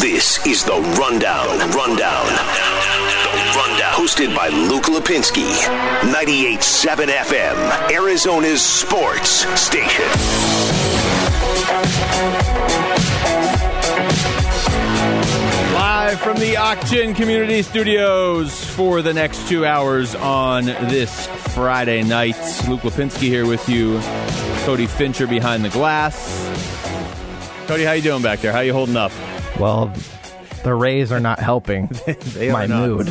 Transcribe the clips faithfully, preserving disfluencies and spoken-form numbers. This is The Rundown. The Rundown. The Rundown. Hosted by Luke Lapinski. ninety-eight point seven F M, Arizona's Sports Station. Live from the Auction Community Studios for the next two hours on this Friday night. Luke Lapinski here with you. Cody Fincher behind the glass. Cody, how you doing back there? How you holding up? Well, the Rays are not helping they my mood.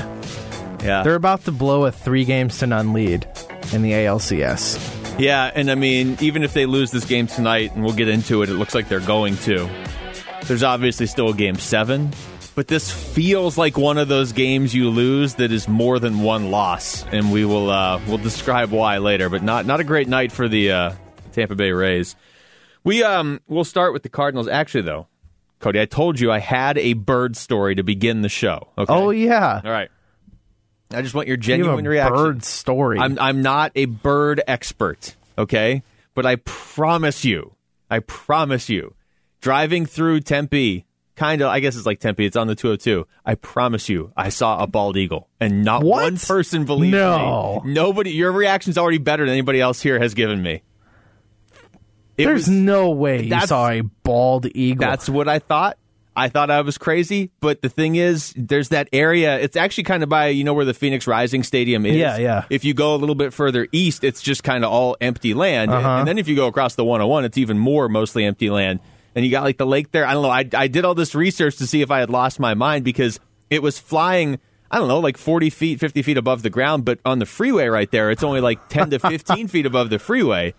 Yeah, they're about to blow a three games to none lead in the A L C S. Yeah, and I mean, even if they lose this game tonight, and we'll get into it, it looks like they're going to. There's obviously still a game seven, but this feels like one of those games you lose that is more than one loss, and we will uh, we'll describe why later. But not not a great night for the uh, Tampa Bay Rays. We um we'll start with the Cardinals. Actually, though. Cody, I told you I had a bird story to begin the show. Okay? Oh, yeah. All right. I just want your genuine you have a reaction. Bird story. I'm I'm not a bird expert, okay? But I promise you, I promise you, driving through Tempe, kind of, I guess it's like Tempe, it's on the two oh two, I promise you, I saw a bald eagle. And not what? one person believed no. me. Nobody, your reaction's already better than anybody else here has given me. It There's was, no way you saw a bald eagle. That's what I thought. I thought I was crazy, but the thing is, there's that area. It's actually kind of by, you know, where the Phoenix Rising Stadium is. Yeah, yeah. If you go a little bit further east, it's just kind of all empty land. Uh-huh. And then if you go across the one oh one, it's even more mostly empty land. And you got like the lake there. I don't know. I, I did all this research to see if I had lost my mind because it was flying, I don't know, like forty feet, fifty feet above the ground. But on the freeway right there, it's only like ten to fifteen feet above the freeway.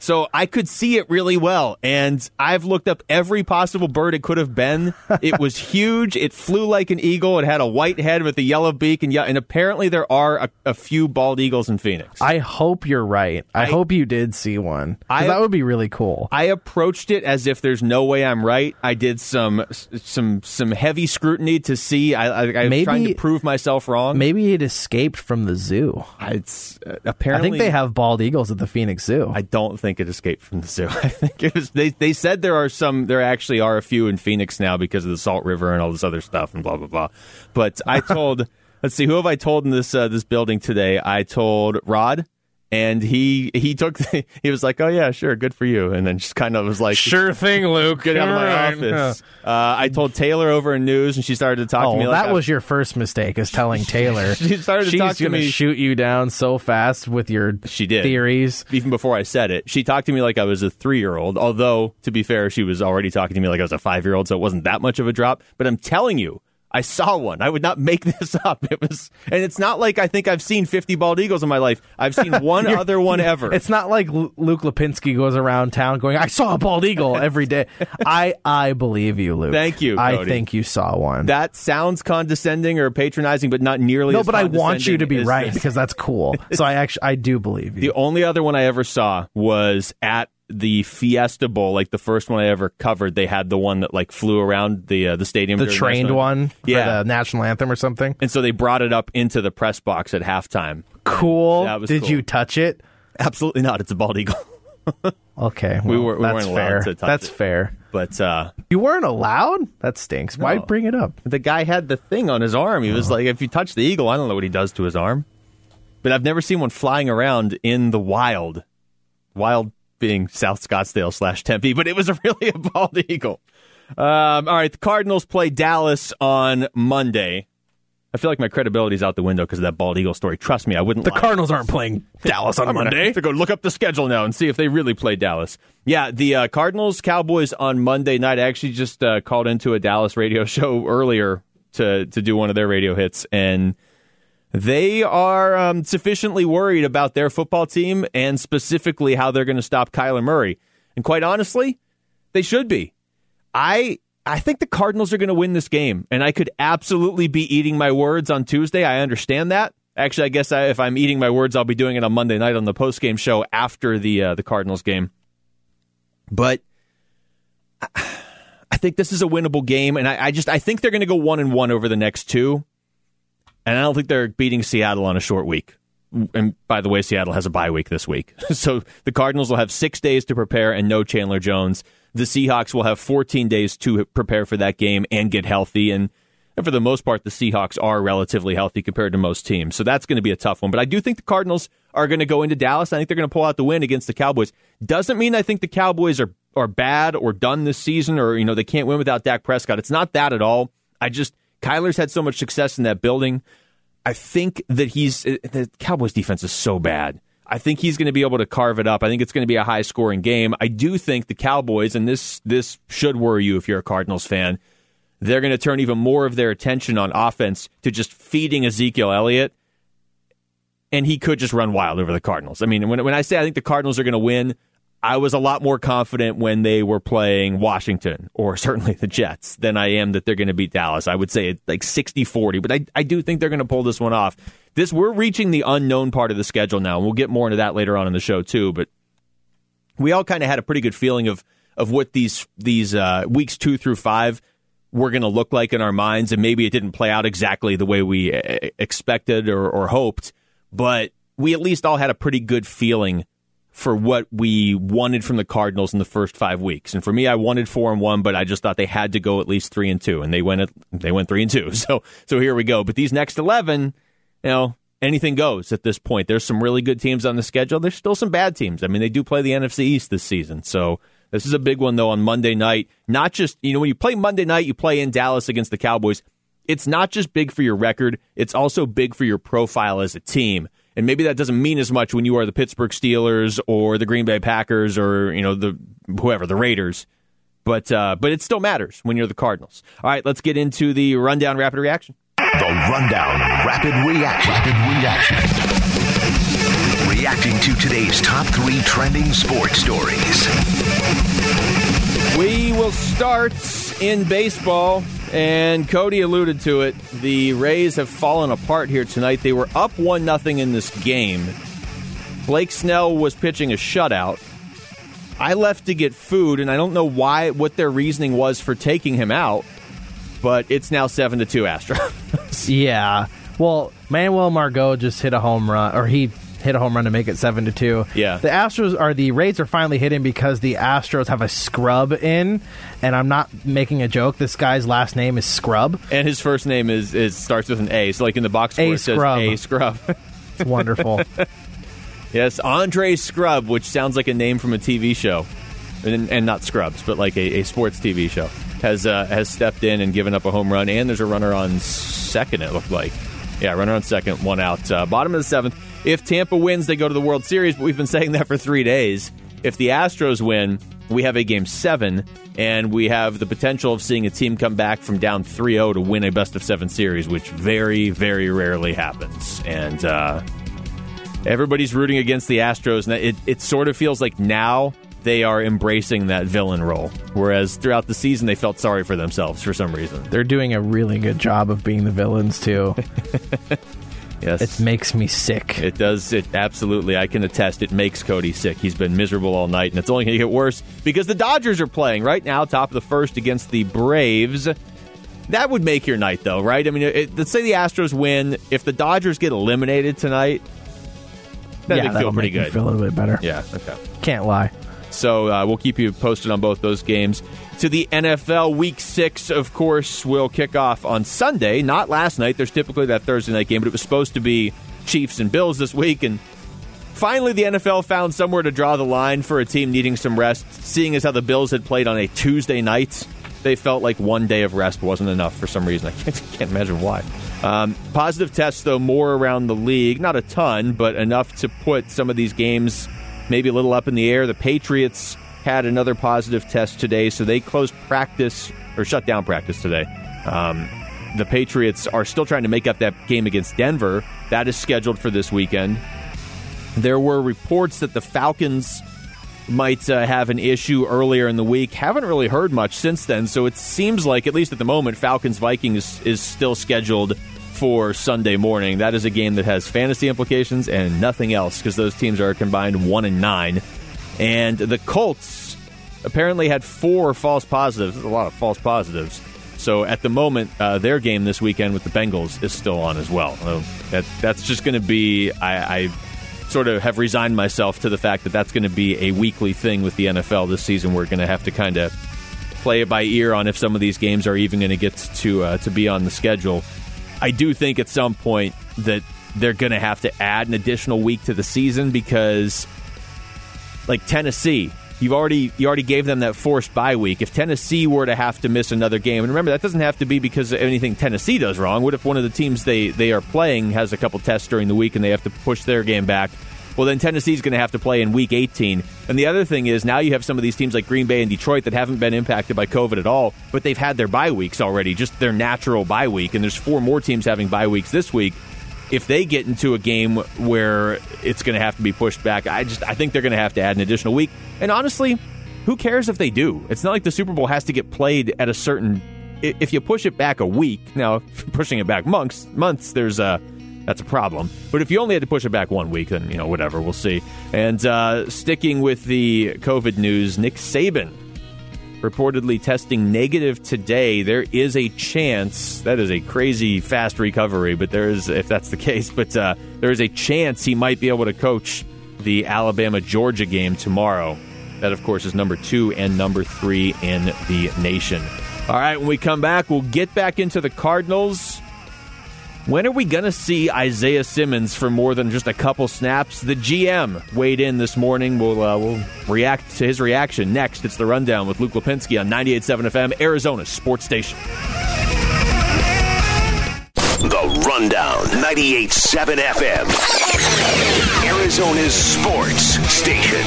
So I could see it really well, and I've looked up every possible bird it could have been. It was huge. It flew like an eagle. It had a white head with a yellow beak, and, ye- and apparently there are a, a few bald eagles in Phoenix. I hope you're right. I, I hope you did see one. I, that would be really cool. I approached it as if there's no way I'm right. I did some some some heavy scrutiny to see. I, I, I was maybe, trying to prove myself wrong. Maybe it escaped from the zoo. It's uh, apparently I think they have bald eagles at the Phoenix Zoo. I don't think. think it escaped from the zoo. I think it was, they, they said there are some, there actually are a few in Phoenix now because of the Salt River and all this other stuff and blah, blah, blah. But I told, let's see, who have I told in this uh, this building today? I told Rod, and he he took, the, he was like, oh yeah, sure, good for you. And then just kind of was like, sure thing, Luke. Get out of my office. Uh, I told Taylor over in news, and she started to talk oh, to me. That like, was your first mistake, is telling Taylor. she started to She's talk to me. She's going to shoot you down so fast with your she did. theories. Even before I said it, she talked to me like I was a three-year-old, although, to be fair, she was already talking to me like I was a five-year-old, so it wasn't that much of a drop. But I'm telling you, I saw one. I would not make this up. It was, and it's not like I think I've seen fifty bald eagles in my life. I've seen one other one ever. It's not like L- Luke Lapinski goes around town going, I saw a bald eagle every day. I I believe you, Luke. Thank you, Cody. I think you saw one. That sounds condescending or patronizing, but not nearly no, as condescending. No, but I want you to be right this. because that's cool. So I actually, I do believe you. The only other one I ever saw was at the Fiesta Bowl, like the first one I ever covered. They had the one that like flew around the uh, the stadium. The trained one for yeah. the national anthem or something. And so they brought it up into the press box at halftime. Cool. That was Did cool. you touch it? Absolutely not. It's a bald eagle. Okay. Well, we, were, we that's weren't allowed fair. to touch That's it. fair. But uh, you weren't allowed? That stinks. No. Why bring it up? The guy had the thing on his arm. He oh. was like, if you touch the eagle, I don't know what he does to his arm. But I've never seen one flying around in the wild. Wild being South Scottsdale slash Tempe, but it was really a bald eagle. Um, all right, the Cardinals play Dallas on Monday. I feel like my credibility's out the window because of that bald eagle story. Trust me, I wouldn't The lie. Cardinals aren't playing Dallas on I'm Monday. I have to go look up the schedule now and see if they really play Dallas. Yeah, the uh, Cardinals, Cowboys on Monday night. I actually just uh, called into a Dallas radio show earlier to, to do one of their radio hits, and they are um, sufficiently worried about their football team and specifically how they're going to stop Kyler Murray. And quite honestly, they should be. I I think the Cardinals are going to win this game, and I could absolutely be eating my words on Tuesday. I understand that. Actually, I guess I, if I'm eating my words, I'll be doing it on Monday night on the postgame show after the uh, the Cardinals game. But I think this is a winnable game, and I, I just I think they're going to go one and one over the next two. And I don't think they're beating Seattle on a short week. And by the way, Seattle has a bye week this week. So the Cardinals will have six days to prepare and no Chandler Jones. the Seahawks will have fourteen days to prepare for that game and get healthy. And, and for the most part, the Seahawks are relatively healthy compared to most teams. So that's going to be a tough one. But I do think the Cardinals are going to go into Dallas. I think they're going to pull out the win against the Cowboys. Doesn't mean I think the Cowboys are, are bad or done this season, or, you know, they can't win without Dak Prescott. It's not that at all. I just, Kyler's had so much success in that building. I think that he's, the Cowboys defense is so bad. I think he's going to be able to carve it up. I think it's going to be a high-scoring game. I do think the Cowboys, and this this should worry you if you're a Cardinals fan, they're going to turn even more of their attention on offense to just feeding Ezekiel Elliott, and he could just run wild over the Cardinals. I mean, when when I say I think the Cardinals are going to win, I was a lot more confident when they were playing Washington or certainly the Jets than I am that they're going to beat Dallas. I would say it's like sixty forty, but I, I do think they're going to pull this one off. This, we're reaching the unknown part of the schedule now, and we'll get more into that later on in the show too, but we all kind of had a pretty good feeling of of what these these uh, weeks two through five were going to look like in our minds, and maybe it didn't play out exactly the way we expected or, or hoped, but we at least all had a pretty good feeling for what we wanted from the Cardinals in the first five weeks. And for me, I wanted four and one, but I just thought they had to go at least three and two, and they went at, they went three and two. So so here we go. But these next eleven... You know, anything goes at this point. There's some really good teams on the schedule. There's still some bad teams. I mean, they do play the N F C East this season. So this is a big one, though, on Monday night. Not just, you know, when you play Monday night, you play in Dallas against the Cowboys. It's not just big for your record. It's also big for your profile as a team. And maybe that doesn't mean as much when you are the Pittsburgh Steelers or the Green Bay Packers or, you know, the whoever, the Raiders. But, uh, but it still matters when you're the Cardinals. All right, let's get into the Rundown Rapid Reaction. The Rundown Rapid Reaction. Rapid Reaction. Reacting to today's top three trending sports stories. We will start in baseball, and Cody alluded to it. The Rays have fallen apart here tonight. They were up one nothing in this game. Blake Snell was pitching a shutout. I left to get food, and I don't know why, what their reasoning was for taking him out. But it's now seven to two Astros. Yeah. Well, Manuel Margot just hit a home run, or he hit a home run to make it seven to two. Yeah. The Astros are the Rays are finally hitting because the Astros have a scrub in, and I'm not making a joke. This guy's last name is Scrub, and his first name is is starts with an A. So like in the box score, it says A Scrub. It's wonderful. Yes, Andre Scrub, which sounds like a name from a T V show, and, and not Scrubs, but like a, a sports T V show. Has uh, has stepped in and given up a home run, and there's a runner on second, it looked like. Yeah, runner on second, one out. Uh, bottom of the seventh. If Tampa wins, they go to the World Series, but we've been saying that for three days. If the Astros win, we have a game seven, and we have the potential of seeing a team come back from down three oh to win a best-of-seven series, which very, very rarely happens. And uh, everybody's rooting against the Astros, and it, it sort of feels like now they are embracing that villain role, whereas throughout the season they felt sorry for themselves for some reason. They're doing a really good job of being the villains, too. Yes. It makes me sick. It does. It absolutely. I can attest. It makes Cody sick. He's been miserable all night, and it's only going to get worse because the Dodgers are playing right now, top of the first against the Braves. That would make your night, though, right? I mean, it, let's say the Astros win. If the Dodgers get eliminated tonight, that'd yeah, feel pretty make good. Me feel a little bit better. Yeah. Okay. Can't lie. So uh, we'll keep you posted on both those games. To the N F L, Week six, of course, will kick off on Sunday. Not last night. There's typically that Thursday night game, but it was supposed to be Chiefs and Bills this week. And finally, the N F L found somewhere to draw the line for a team needing some rest. Seeing as how the Bills had played on a Tuesday night, they felt like one day of rest wasn't enough for some reason. I can't, can't imagine why. Um, positive tests, though, more around the league. Not a ton, but enough to put some of these games maybe a little up in the air. The Patriots had another positive test today, so they closed practice or shut down practice today. Um, the Patriots are still trying to make up that game against Denver. That is scheduled for this weekend. There were reports that the Falcons might uh, have an issue earlier in the week. Haven't really heard much since then, so it seems like, at least at the moment, Falcons-Vikings is still scheduled for Sunday morning. That is a game that has fantasy implications and nothing else because those teams are combined one and nine. And the Colts apparently had four false positives. There's a lot of false positives. So at the moment, uh, their game this weekend with the Bengals is still on as well. So that, that's just going to be, I, I sort of have resigned myself to the fact that that's going to be a weekly thing with the N F L this season. We're going to have to kind of play it by ear on if some of these games are even going to get to uh, to be on the schedule. I do think at some point that they're going to have to add an additional week to the season because, like Tennessee, you've already you already gave them that forced bye week. If Tennessee were to have to miss another game, and remember, that doesn't have to be because of anything Tennessee does wrong. What if one of the teams they, they are playing has a couple tests during the week and they have to push their game back? Well, then Tennessee's going to have to play in Week eighteen. And the other thing is, now you have some of these teams like Green Bay and Detroit that haven't been impacted by COVID at all, but they've had their bye weeks already, just their natural bye week. And there's four more teams having bye weeks this week. If they get into a game where it's going to have to be pushed back, I just I think they're going to have to add an additional week. And honestly, who cares if they do? It's not like the Super Bowl has to get played at a certain... If you push it back a week, now pushing it back months, months there's a... That's a problem. But if you only had to push it back one week, then, you know, whatever, we'll see. And uh, sticking with the COVID news, Nick Saban reportedly testing negative today. There is a chance, that is a crazy fast recovery, but there is, if that's the case, but uh, there is a chance he might be able to coach the Alabama-Georgia game tomorrow. That, of course, is number two and number three in the nation. All right, when we come back, we'll get back into the Cardinals. When are we going to see Isaiah Simmons for more than just a couple snaps? The G M weighed in this morning. We'll, uh, we'll react to his reaction next. It's The Rundown with Luke Lapinski on ninety-eight point seven F M, Arizona's Sports Station. The Rundown, ninety-eight point seven F M, Arizona's Sports Station.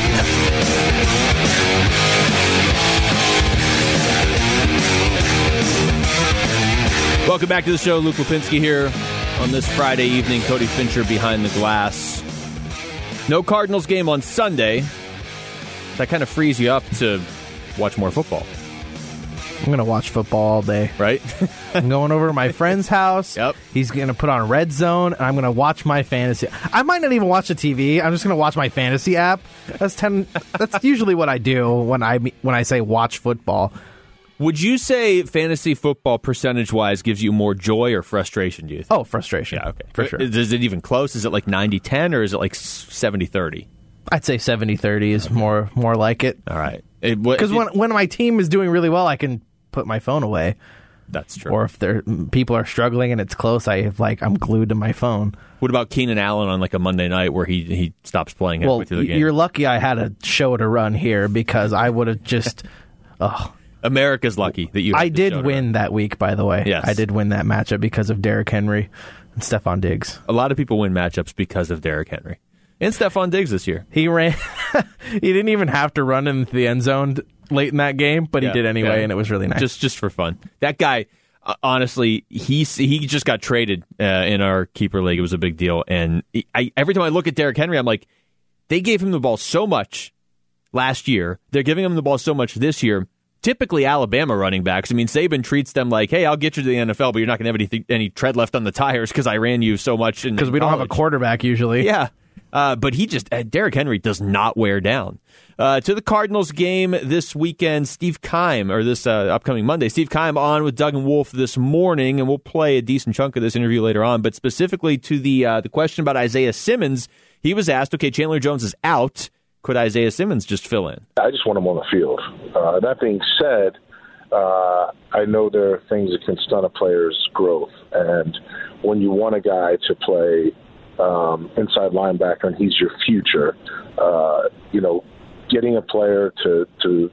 Welcome back to the show. Luke Lapinski here on this Friday evening. Cody Fincher behind the glass. No Cardinals game on Sunday. That kind of frees you up to watch more football. I'm going to watch football all day. Right? I'm going over to my friend's house. Yep. He's going to put on Red Zone, and I'm going to watch my fantasy. I might not even watch the T V. I'm just going to watch my fantasy app. That's ten. That's usually what I do when I when I say watch football. Would you say fantasy football percentage-wise gives you more joy or frustration, do you think? Oh, frustration. Yeah, okay. For sure. Is it even close? Is it like ninety ten or is it like seventy thirty? I'd say seventy thirty is okay. more more like it. All right. Because when, when my team is doing really well, I can put my phone away. That's true. Or if they're, people are struggling and it's close, I like I'm glued to my phone. What about Keenan Allen on like a Monday night where he, he stops playing halfway well, through the game? You're lucky I had a show to run here because I would have just... oh. America's lucky that you. I did win that week, by the way. Yes. I did win that matchup because of Derrick Henry and Stephon Diggs. A lot of people win matchups because of Derrick Henry and Stephon Diggs this year. He ran. He didn't even have to run into the end zone late in that game, but yeah, he did anyway, yeah. And it was really nice. Just, just for fun. That guy, honestly, he he just got traded uh, in our keeper league. It was a big deal, and he, I, every time I look at Derrick Henry, I'm like, they gave him the ball so much last year. They're giving him the ball so much this year. Typically, Alabama running backs, I mean, Saban treats them like, hey, I'll get you to the N F L, but you're not going to have anything, any tread left on the tires because I ran you so much. Because we don't have a quarterback usually. Yeah. Uh, but he just, uh, Derrick Henry does not wear down. Uh, to the Cardinals game this weekend, Steve Keim, or this uh, upcoming Monday, Steve Keim on with Doug and Wolf this morning, and we'll play a decent chunk of this interview later on. But specifically to the uh, the question about Isaiah Simmons, he was asked, okay, Chandler Jones is out. Could Isaiah Simmons just fill in? I just want him on the field. Uh, that being said, uh, I know there are things that can stunt a player's growth. And when you want a guy to play um, inside linebacker and he's your future, uh, you know, getting a player to, to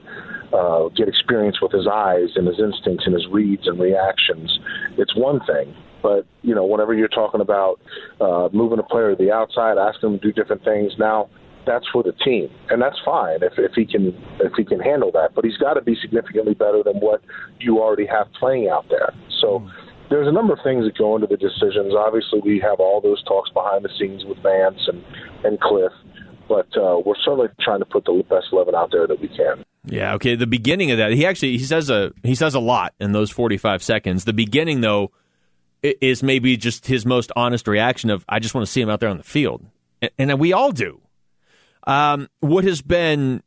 uh, get experience with his eyes and his instincts and his reads and reactions, it's one thing. But, you know, whenever you're talking about uh, moving a player to the outside, asking him to do different things now, that's for the team, and that's fine if, if he can if he can handle that. But he's got to be significantly better than what you already have playing out there. So there's a number of things that go into the decisions. Obviously, we have all those talks behind the scenes with Vance and, and Cliff, but uh, we're certainly trying to put the best eleven out there that we can. Yeah, okay, the beginning of that, he actually he says a, he says a lot in those forty-five seconds. The beginning, though, is maybe just his most honest reaction of, I just want to see him out there on the field. And, and we all do. Um, what has been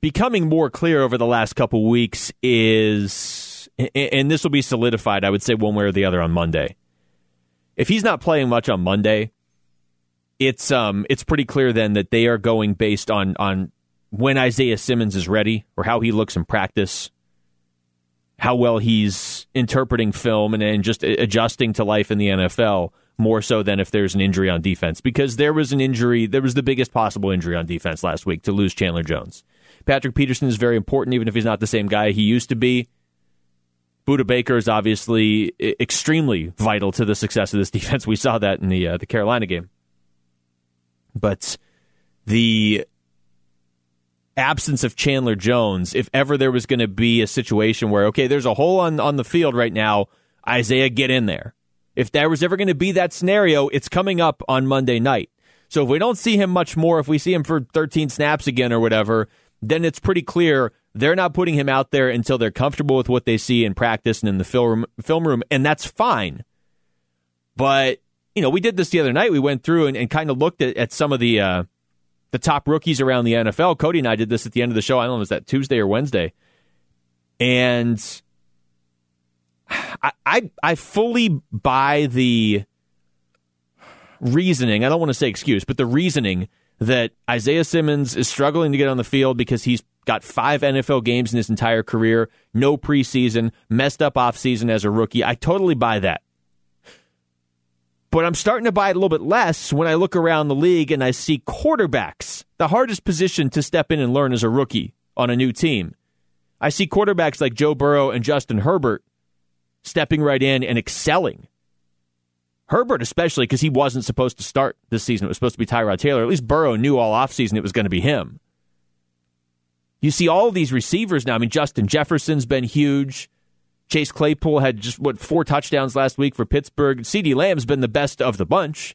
becoming more clear over the last couple weeks is, and this will be solidified, I would say, one way or the other on Monday. If he's not playing much on Monday, it's um it's pretty clear then that they are going based on on when Isaiah Simmons is ready, or how he looks in practice, how well he's interpreting film and, and just adjusting to life in the N F L, more so than if there's an injury on defense. Because there was an injury, there was the biggest possible injury on defense last week, to lose Chandler Jones. Patrick Peterson is very important, even if he's not the same guy he used to be. Buda Baker is obviously extremely vital to the success of this defense. We saw that in the uh, the Carolina game. But the absence of Chandler Jones, if ever there was going to be a situation where, okay, there's a hole on, on the field right now, Isaiah, get in there. If there was ever going to be that scenario, it's coming up on Monday night. So if we don't see him much more, if we see him for thirteen snaps again or whatever, then it's pretty clear they're not putting him out there until they're comfortable with what they see in practice and in the film, film room, and that's fine. But, you know, we did this the other night. We went through and, and kind of looked at, at some of the uh, the top rookies around the N F L. Cody and I did this at the end of the show. I don't know, was that Tuesday or Wednesday? And I, I, I fully buy the reasoning. I don't want to say excuse, but the reasoning that Isaiah Simmons is struggling to get on the field because he's got five N F L games in his entire career, no preseason, messed up offseason as a rookie. I totally buy that. But I'm starting to buy it a little bit less when I look around the league and I see quarterbacks, the hardest position to step in and learn as a rookie on a new team. I see quarterbacks like Joe Burrow and Justin Herbert stepping right in and excelling. Herbert especially, because he wasn't supposed to start this season. It was supposed to be Tyrod Taylor. At least Burrow knew all offseason it was going to be him. You see all of these receivers now. I mean, Justin Jefferson's been huge. Chase Claypool had just, what, four touchdowns last week for Pittsburgh. CeeDee Lamb's been the best of the bunch.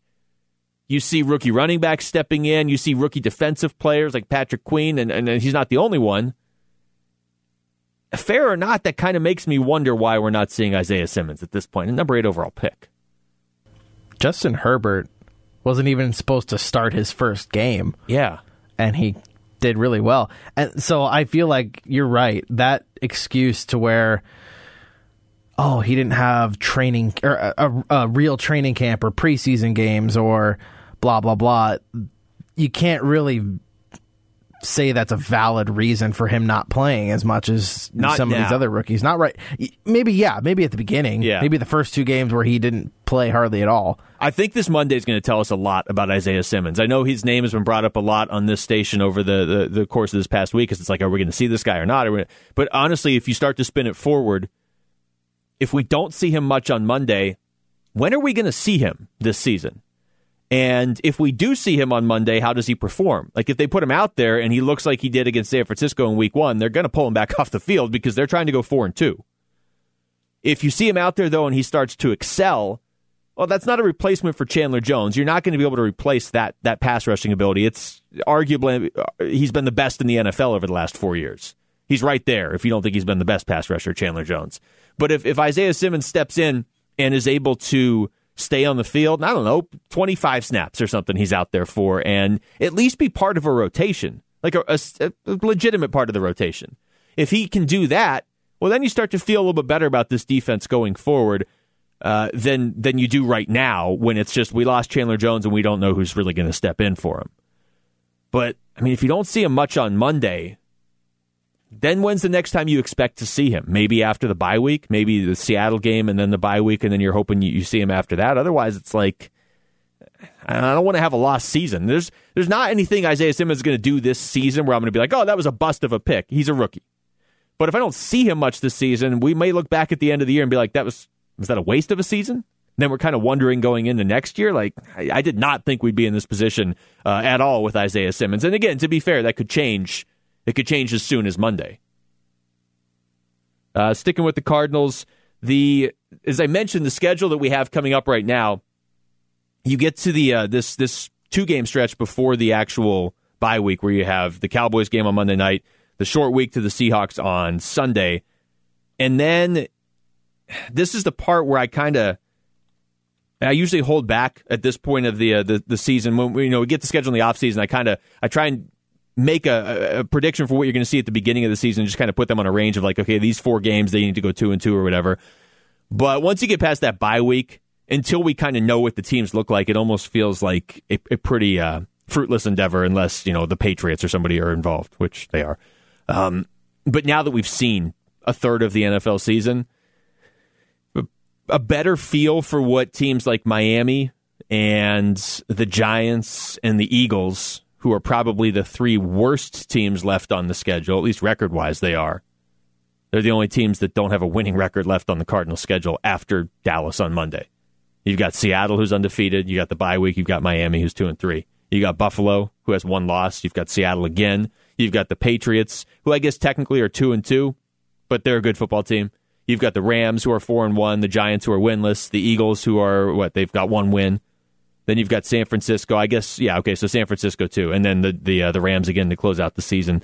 You see rookie running backs stepping in. You see rookie defensive players like Patrick Queen, and, and he's not the only one. Fair or not, that kind of makes me wonder why we're not seeing Isaiah Simmons at this point, a number eight overall pick. Justin Herbert wasn't even supposed to start his first game. Yeah. And he did really well. And so I feel like you're right. That excuse to where, oh, he didn't have training or a, a, a real training camp or preseason games or blah, blah, blah. You can't really say that's a valid reason for him not playing as much as not some now. of these other rookies. Not right. Maybe, yeah, maybe at the beginning. Yeah. Maybe the first two games where he didn't play hardly at all. I think this Monday is going to tell us a lot about Isaiah Simmons. I know his name has been brought up a lot on this station over the, the, the course of this past week, because it's like, are we going to see this guy or not? But honestly, if you start to spin it forward, if we don't see him much on Monday, when are we going to see him this season? And if we do see him on Monday, how does he perform? Like, if they put him out there and he looks like he did against San Francisco in week one, they're going to pull him back off the field because they're trying to go four and two. If you see him out there, though, and he starts to excel, well, that's not a replacement for Chandler Jones. You're not going to be able to replace that that pass rushing ability. It's arguably, he's been the best in the N F L over the last four years. He's right there if you don't think he's been the best pass rusher, Chandler Jones. But if, if Isaiah Simmons steps in and is able to stay on the field, and I don't know, twenty-five snaps or something he's out there for, and at least be part of a rotation, like a, a, a legitimate part of the rotation. If he can do that, well, then you start to feel a little bit better about this defense going forward uh, than, than you do right now, when it's just, we lost Chandler Jones and we don't know who's really going to step in for him. But, I mean, if you don't see him much on Monday, then when's the next time you expect to see him? Maybe after the bye week, maybe the Seattle game and then the bye week, and then you're hoping you, you see him after that. Otherwise, it's like, I don't want to have a lost season. There's there's not anything Isaiah Simmons is going to do this season where I'm going to be like, oh, that was a bust of a pick. He's a rookie. But if I don't see him much this season, we may look back at the end of the year and be like, that was was that a waste of a season? And then we're kind of wondering going into next year, like, I, I did not think we'd be in this position uh, at all with Isaiah Simmons. And again, to be fair, that could change. It could change as soon as Monday. Uh, sticking with the Cardinals, the as I mentioned, the schedule that we have coming up right now, you get to the uh, this this two game stretch before the actual bye week, where you have the Cowboys game on Monday night, the short week to the Seahawks on Sunday, and then this is the part where I kind of I usually hold back at this point of the uh, the, the season. When you know we get the schedule in the offseason, I kind of I try and. make a, a prediction for what you're going to see at the beginning of the season, just kind of put them on a range of like, okay, these four games, they need to go two and two or whatever. But once you get past that bye week, until we kind of know what the teams look like, it almost feels like a, a pretty uh, fruitless endeavor unless, you know, the Patriots or somebody are involved, which they are. Um, but now that we've seen a third of the N F L season, a better feel for what teams like Miami and the Giants and the Eagles, who are probably the three worst teams left on the schedule, at least record-wise they are. They're the only teams that don't have a winning record left on the Cardinals schedule after Dallas on Monday. You've got Seattle, who's undefeated. You got the bye week. You've got Miami, who's two and three. You got Buffalo, who has one loss. You've got Seattle again. You've got the Patriots, who I guess technically are two and two, but they're a good football team. You've got the Rams, who are four and one. The Giants, who are winless. The Eagles, who are, what, they've got one win. Then you've got San Francisco. I guess, yeah, okay, so San Francisco too, and then the the uh, the Rams again to close out the season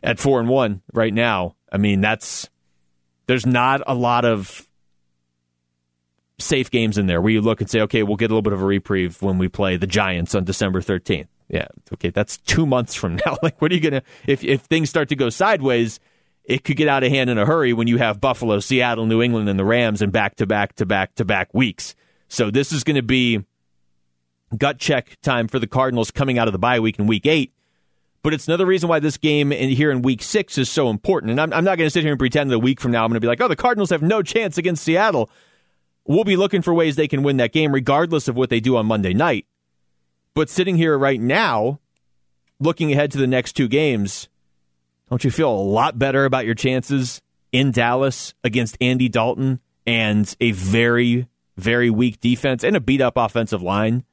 at four and one right now. I mean, that's there's not a lot of safe games in there where you look and say, okay, we'll get a little bit of a reprieve when we play the Giants on December thirteenth. Yeah, okay, that's two months from now. Like, what are you gonna if if things start to go sideways? It could get out of hand in a hurry when you have Buffalo, Seattle, New England, and the Rams in back to back to back to back weeks. So this is going to be gut check time for the Cardinals coming out of the bye week in week eight. But it's another reason why this game in here in week six is so important. And I'm, I'm not going to sit here and pretend that a week from now I'm going to be like, oh, the Cardinals have no chance against Seattle. We'll be looking for ways they can win that game regardless of what they do on Monday night. But sitting here right now, looking ahead to the next two games, don't you feel a lot better about your chances in Dallas against Andy Dalton and a very, very weak defense and a beat-up offensive line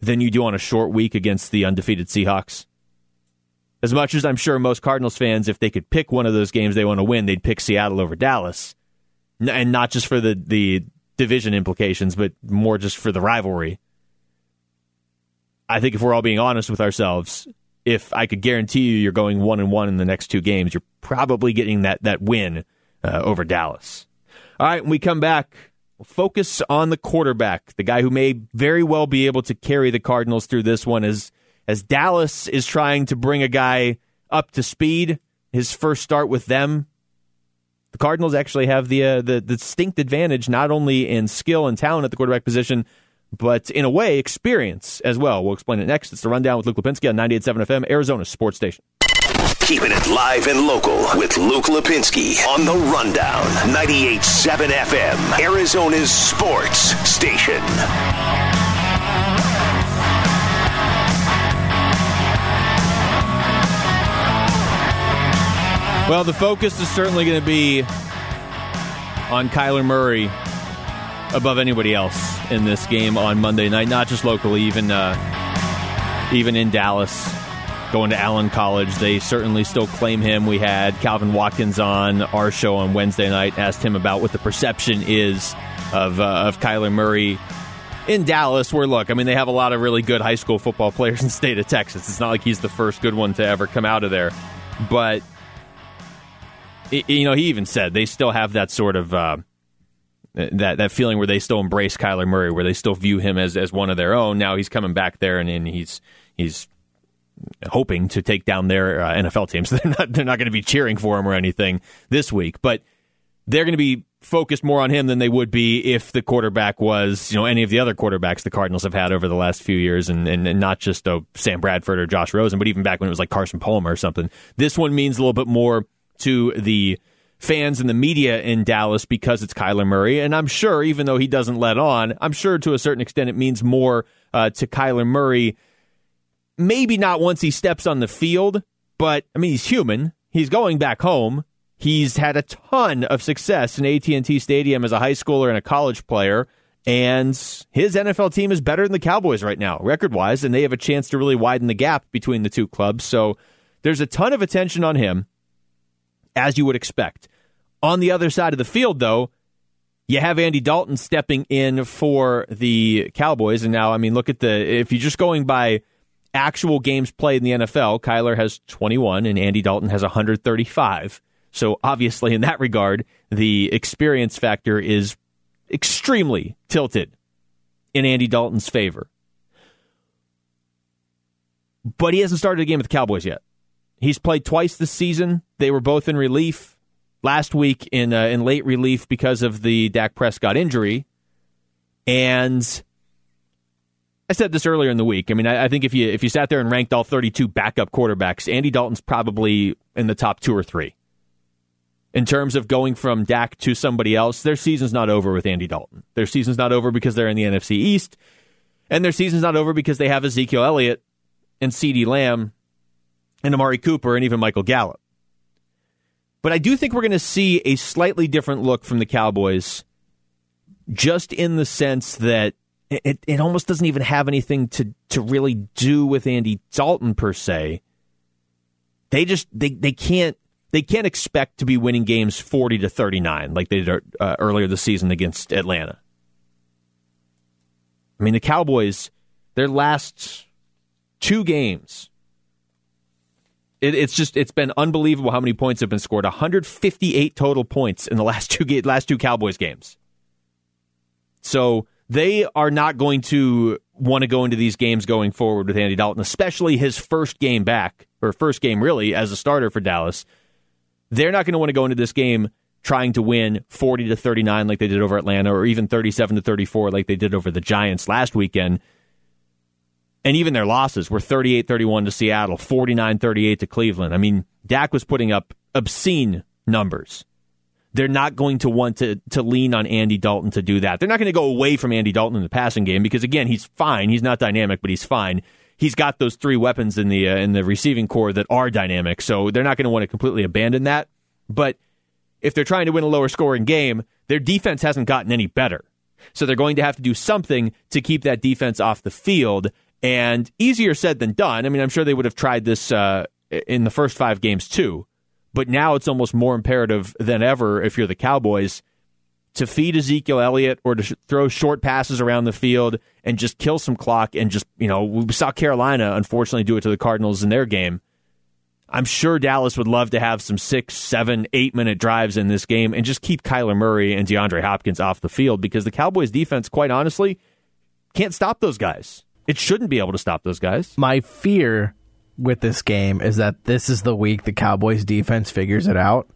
than you do on a short week against the undefeated Seahawks? As much as I'm sure most Cardinals fans, if they could pick one of those games they want to win, they'd pick Seattle over Dallas. And not just for the, the division implications, but more just for the rivalry. I think if we're all being honest with ourselves, if I could guarantee you you're going one and one in the next two games, you're probably getting that, that win uh, over Dallas. All right, when we come back, we'll focus on the quarterback, the guy who may very well be able to carry the Cardinals through this one as, as Dallas is trying to bring a guy up to speed. His first start with them, the Cardinals actually have the, uh, the, the distinct advantage not only in skill and talent at the quarterback position, but in a way, experience as well. We'll explain it next. It's The Rundown with Luke Lapinski on ninety-eight point seven F M, Arizona's Sports Station. Keeping it live and local with Luke Lapinski on The Rundown, ninety-eight point seven F M, Arizona's Sports Station. Well, the focus is certainly going to be on Kyler Murray above anybody else in this game on Monday night, not just locally, even uh, even in Dallas. Going to Allen College, they certainly still claim him. We had Calvin Watkins on our show on Wednesday night, asked him about what the perception is of uh, of Kyler Murray in Dallas, where, look, I mean, they have a lot of really good high school football players in the state of Texas. It's not like he's the first good one to ever come out of there. But, it, you know, he even said they still have that sort of... Uh, That that feeling where they still embrace Kyler Murray, where they still view him as, as one of their own. Now he's coming back there, and, and he's he's hoping to take down their uh, N F L team. So they're not they're not going to be cheering for him or anything this week. But they're going to be focused more on him than they would be if the quarterback was, you know, any of the other quarterbacks the Cardinals have had over the last few years, and and, and not just oh, Sam Bradford or Josh Rosen, but even back when it was like Carson Palmer or something. This one means a little bit more to the fans and the media in Dallas because it's Kyler Murray. And I'm sure, even though he doesn't let on, I'm sure to a certain extent it means more uh, to Kyler Murray. Maybe not once he steps on the field, but, I mean, he's human. He's going back home. He's had a ton of success in A T and T Stadium as a high schooler and a college player. And his N F L team is better than the Cowboys right now, record-wise, and they have a chance to really widen the gap between the two clubs. So there's a ton of attention on him, as you would expect. On the other side of the field, though, you have Andy Dalton stepping in for the Cowboys. And now, I mean, look at the... If you're just going by actual games played in the N F L, Kyler has twenty-one and Andy Dalton has one hundred thirty-five. So, obviously, in that regard, the experience factor is extremely tilted in Andy Dalton's favor. But he hasn't started a game with the Cowboys yet. He's played twice this season. They were both in relief. Last week in uh, in late relief because of the Dak Prescott injury. And I said this earlier in the week. I mean, I, I think if you if you sat there and ranked all thirty-two backup quarterbacks, Andy Dalton's probably in the top two or three. In terms of going from Dak to somebody else, their season's not over with Andy Dalton. Their season's not over because they're in the N F C East, and their season's not over because they have Ezekiel Elliott and CeeDee Lamb and Amari Cooper and even Michael Gallup. But I do think we're going to see a slightly different look from the Cowboys, just in the sense that it, it almost doesn't even have anything to, to really do with Andy Dalton per se. They just they they can't. They can't expect to be winning games forty to thirty-nine like they did uh, earlier this season against Atlanta. I mean, the Cowboys, their last two games, it, it's just it's been unbelievable how many points have been scored. one hundred fifty-eight total points in the last two ga- last two Cowboys games. So they are not going to want to go into these games going forward with Andy Dalton, especially his first game back, or first game really as a starter for Dallas. They're not going to want to go into this game trying to win forty to thirty-nine like they did over Atlanta, or even thirty-seven to thirty-four like they did over the Giants last weekend. And even their losses were thirty-eight thirty-one to Seattle, forty-nine thirty-eight to Cleveland. I mean, Dak was putting up obscene numbers. They're not going to want to, to lean on Andy Dalton to do that. They're not going to go away from Andy Dalton in the passing game because, again, he's fine. He's not dynamic, but he's fine. He's got those three weapons in the uh, in the receiving core that are dynamic, so they're not going to want to completely abandon that. But if they're trying to win a lower-scoring game, their defense hasn't gotten any better. So they're going to have to do something to keep that defense off the field, and easier said than done. I mean, I'm sure they would have tried this uh, in the first five games too, but now it's almost more imperative than ever if you're the Cowboys to feed Ezekiel Elliott or to sh- throw short passes around the field and just kill some clock. And just, you know, we saw Carolina, unfortunately, do it to the Cardinals in their game. I'm sure Dallas would love to have some six, seven, eight-minute drives in this game and just keep Kyler Murray and DeAndre Hopkins off the field, because the Cowboys' defense, quite honestly, can't stop those guys. It shouldn't be able to stop those guys. My fear with this game is that this is the week the Cowboys' defense figures it out.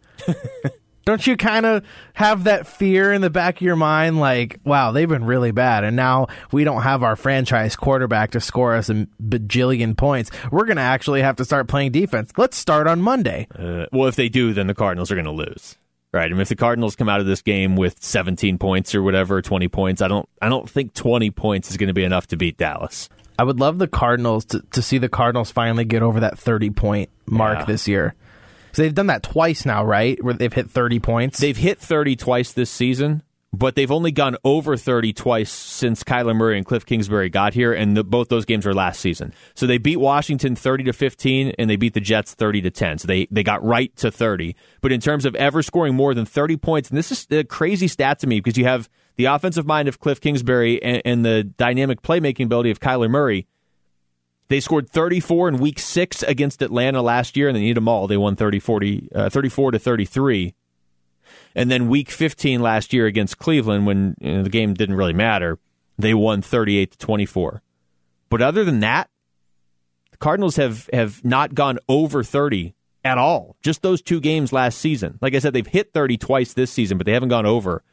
Don't you kind of have that fear in the back of your mind, like, wow, they've been really bad, and now we don't have our franchise quarterback to score us a bajillion points. We're going to actually have to start playing defense. Let's start on Monday. Uh, well, if they do, then the Cardinals are going to lose, right? I mean, if the Cardinals come out of this game with seventeen points or whatever, twenty points, I don't, I don't think twenty points is going to be enough to beat Dallas. I would love the Cardinals to, to see the Cardinals finally get over that thirty-point mark yeah. this year. So they've done that twice now, right? Where they've hit thirty points. They've hit thirty twice this season, but they've only gone over thirty twice since Kyler Murray and Cliff Kingsbury got here, and the, both those games were last season. So they beat Washington thirty to fifteen, and they beat the Jets thirty to ten. So they they got right to thirty. But in terms of ever scoring more than thirty points, and this is a crazy stat to me because you have the offensive mind of Cliff Kingsbury and, and the dynamic playmaking ability of Kyler Murray. They scored thirty-four in week six against Atlanta last year, and they need them all. They won thirty, forty, uh, thirty-four to thirty-three. And then week fifteen last year against Cleveland, when you know, the game didn't really matter, they won thirty-eight to twenty-four. But other than that, the Cardinals have, have not gone over thirty at all. Just those two games last season. Like I said, they've hit thirty twice this season, but they haven't gone over.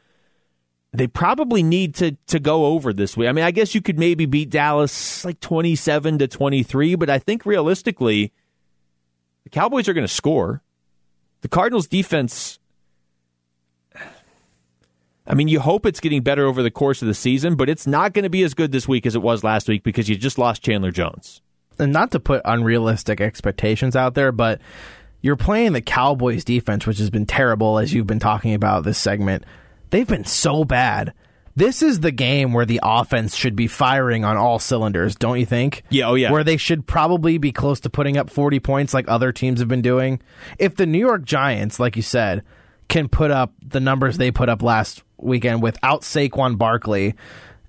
They probably need to to go over this week. I mean, I guess you could maybe beat Dallas like twenty-seven to twenty-three, but I think realistically, the Cowboys are going to score. The Cardinals' defense, I mean, you hope it's getting better over the course of the season, but it's not going to be as good this week as it was last week because you just lost Chandler Jones. And not to put unrealistic expectations out there, but you're playing the Cowboys' defense, which has been terrible, as you've been talking about this segment. They've been so bad. This is the game where the offense should be firing on all cylinders, don't you think? Yeah, oh yeah. Where they should probably be close to putting up forty points like other teams have been doing. If the New York Giants, like you said, can put up the numbers they put up last weekend without Saquon Barkley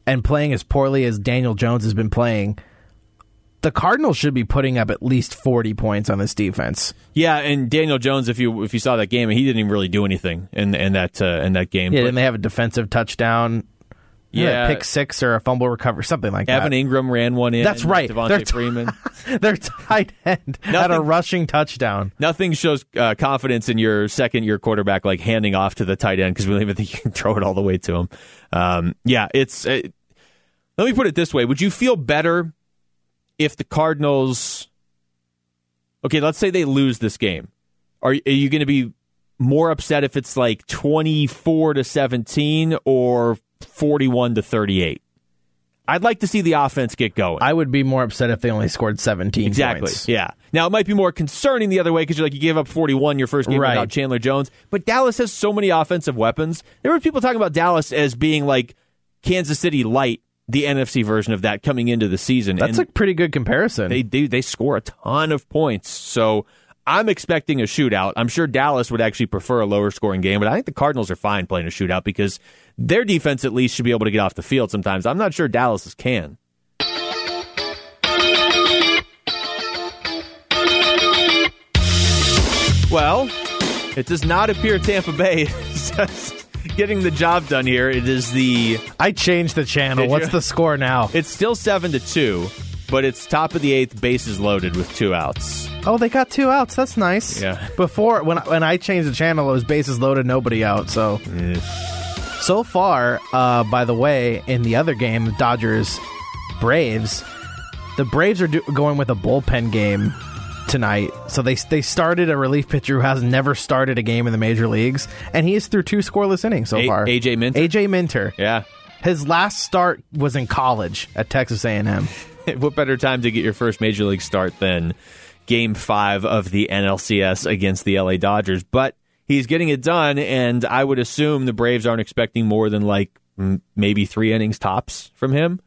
and playing as poorly as Daniel Jones has been playing, the Cardinals should be putting up at least forty points on this defense. Yeah, and Daniel Jones, if you if you saw that game, he didn't even really do anything in in that uh, in that game. Yeah, but, didn't they have a defensive touchdown? Yeah, pick six or a fumble recovery, something like Evan that. Evan Ingram ran one in. That's right. Devontae t- Freeman. Their tight end had a rushing touchdown. Nothing shows uh, confidence in your second-year quarterback like handing off to the tight end because we don't even think you can throw it all the way to him. Um, yeah, it's. It, Let me put it this way. Would you feel better if the Cardinals... Okay, let's say they lose this game. Are, are you going to be more upset if it's like twenty-four to seventeen or forty-one to thirty-eight? I'd like to see the offense get going. I would be more upset if they only scored seventeen exactly, points. Yeah. Now, it might be more concerning the other way because you're like, you gave up forty-one your first game right. without Chandler Jones. But Dallas has so many offensive weapons. There were people talking about Dallas as being like Kansas City light, the N F C version of that coming into the season. That's and a pretty good comparison. They do. They score a ton of points. So I'm expecting a shootout. I'm sure Dallas would actually prefer a lower scoring game, but I think the Cardinals are fine playing a shootout because their defense at least should be able to get off the field sometimes. I'm not sure Dallas's can. Well, it does not appear Tampa Bay is just getting the job done here. It is the... I changed the channel. What's the score now? It's still seven to two. But it's top of the eighth, bases loaded with two outs. Oh, they got two outs. That's nice. Yeah. Before, when, when I changed the channel, it was bases loaded, nobody out. So, mm. so far, uh, by the way, in the other game, the Dodgers, Braves, the Braves are do- going with a bullpen game tonight. So they they started a relief pitcher who has never started a game in the major leagues, and he is through two scoreless innings so a- far. A J. Minter. A J. Minter. Yeah. His last start was in college at Texas A and M. What better time to get your first major league start than game five of the N L C S against the L A Dodgers? But he's getting it done, and I would assume the Braves aren't expecting more than like maybe three innings tops from him.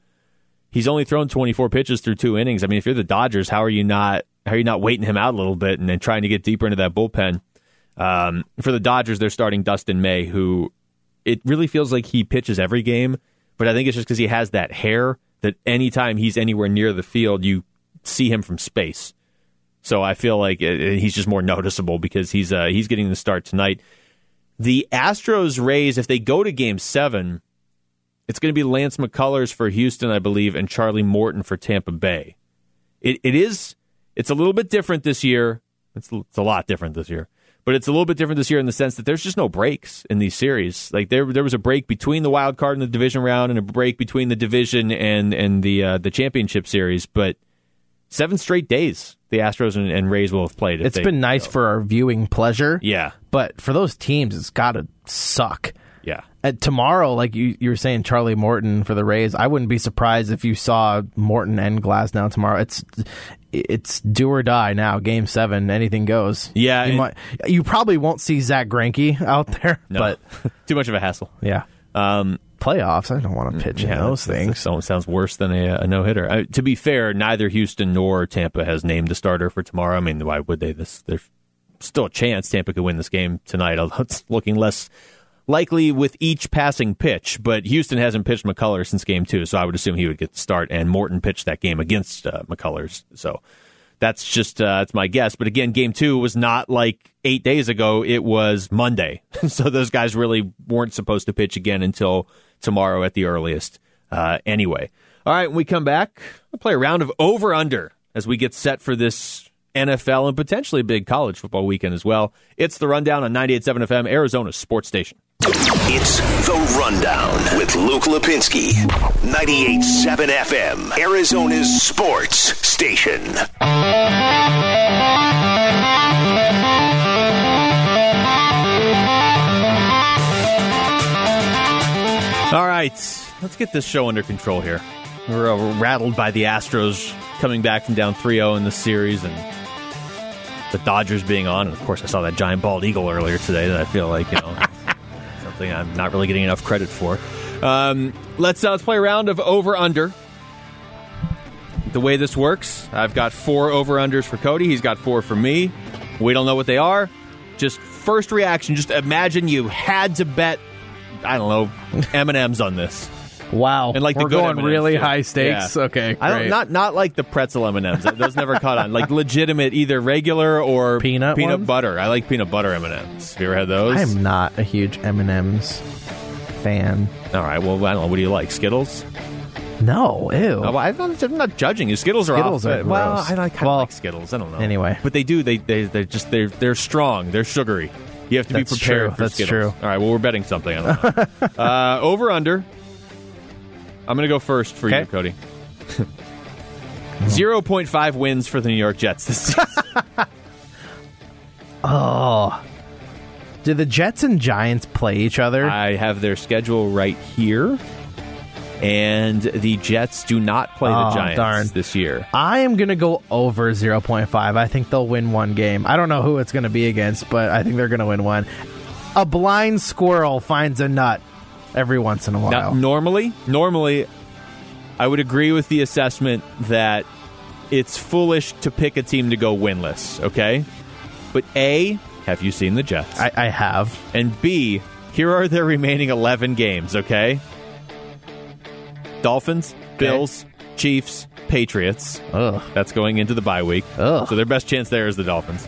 He's only thrown twenty-four pitches through two innings. I mean, if you're the Dodgers, how are you not how are you not waiting him out a little bit and then trying to get deeper into that bullpen? Um, for the Dodgers, they're starting Dustin May, who it really feels like he pitches every game, but I think it's just because he has that hair that anytime he's anywhere near the field, you see him from space. So I feel like it, it, he's just more noticeable because he's uh, he's getting the start tonight. The Astros Rays, if they go to Game seven, it's going to be Lance McCullers for Houston, I believe, and Charlie Morton for Tampa Bay. It It is, it's a little bit different this year. It's, it's a lot different this year. But it's a little bit different this year in the sense that there's just no breaks in these series. Like there, there was a break between the wild card and the division round, and a break between the division and and the uh, the championship series. But seven straight days, the Astros and, and Rays will have played. It's been nice for our viewing pleasure. Yeah, but for those teams, it's got to suck. Yeah. At tomorrow, like you, you were saying, Charlie Morton for the Rays. I wouldn't be surprised if you saw Morton and Glasnow tomorrow. It's it's do or die now. Game seven, anything goes. Yeah, you, it, might, you probably won't see Zach Greinke out there, no, but too much of a hassle. Yeah, um, playoffs. I don't want to pitch yeah, in those that's, things. That sounds worse than a, a no hitter. I, to be fair, neither Houston nor Tampa has named a starter for tomorrow. I mean, why would they? This there's still a chance Tampa could win this game tonight. Although it's looking less likely with each passing pitch, but Houston hasn't pitched McCullers since game two, so I would assume he would get the start, and Morton pitched that game against uh, McCullers. So that's just uh, that's my guess. But again, game two was not like eight days ago. It was Monday. So those guys really weren't supposed to pitch again until tomorrow at the earliest uh, anyway. All right, when we come back, we'll play a round of over-under as we get set for this N F L and potentially a big college football weekend as well. It's The Rundown on ninety-eight point seven F M, Arizona's Sports Station. It's The Rundown with Luke Lapinski, ninety-eight point seven F M, Arizona's Sports Station. All right, let's get this show under control here. We're, uh, we're rattled by the Astros coming back from down three oh in the series and the Dodgers being on. And, of course, I saw that giant bald eagle earlier today that I feel like, you know... something I'm not really getting enough credit for. Um, let's, uh, let's play a round of over-under. The way this works, I've got four over-unders for Cody. He's got four for me. We don't know what they are. Just first reaction, just imagine you had to bet, I don't know, M and M's on this. Wow. And like we're the good going M and M's really too. High stakes? Yeah. Okay, great. I don't, not, not like the pretzel M and M's. Those never caught on. Like legitimate, either regular or peanut, peanut ones? Butter. I like peanut butter M and M's. Have you ever had those? I'm not a huge M and M's fan. All right, well, I don't know. What do you like? Skittles? No, ew. Oh, I'm, not, I'm not judging you. Skittles are Skittles off. Are well, gross. I kind of well, like Skittles. I don't know. Anyway. But they do. They, they, they're just, they're, they're strong. They're sugary. You have to That's be prepared true. For That's Skittles. That's true. All right, well, we're betting something. I don't know. uh, over, under. I'm going to go first for okay. you, Cody. zero point five wins for the New York Jets this season. Oh. Did the Jets and Giants play each other? I have their schedule right here. And the Jets do not play oh, the Giants darn. this year. I am going to go over zero point five. I think they'll win one game. I don't know who it's going to be against, but I think they're going to win one. A blind squirrel finds a nut every once in a while. Now, normally, normally, I would agree with the assessment that it's foolish to pick a team to go winless, okay? But A, have you seen the Jets? I, I have. And B, here are their remaining eleven games, okay? Dolphins, Bills, okay. Chiefs, Patriots. Ugh. That's going into the bye week. Ugh. So their best chance there is the Dolphins.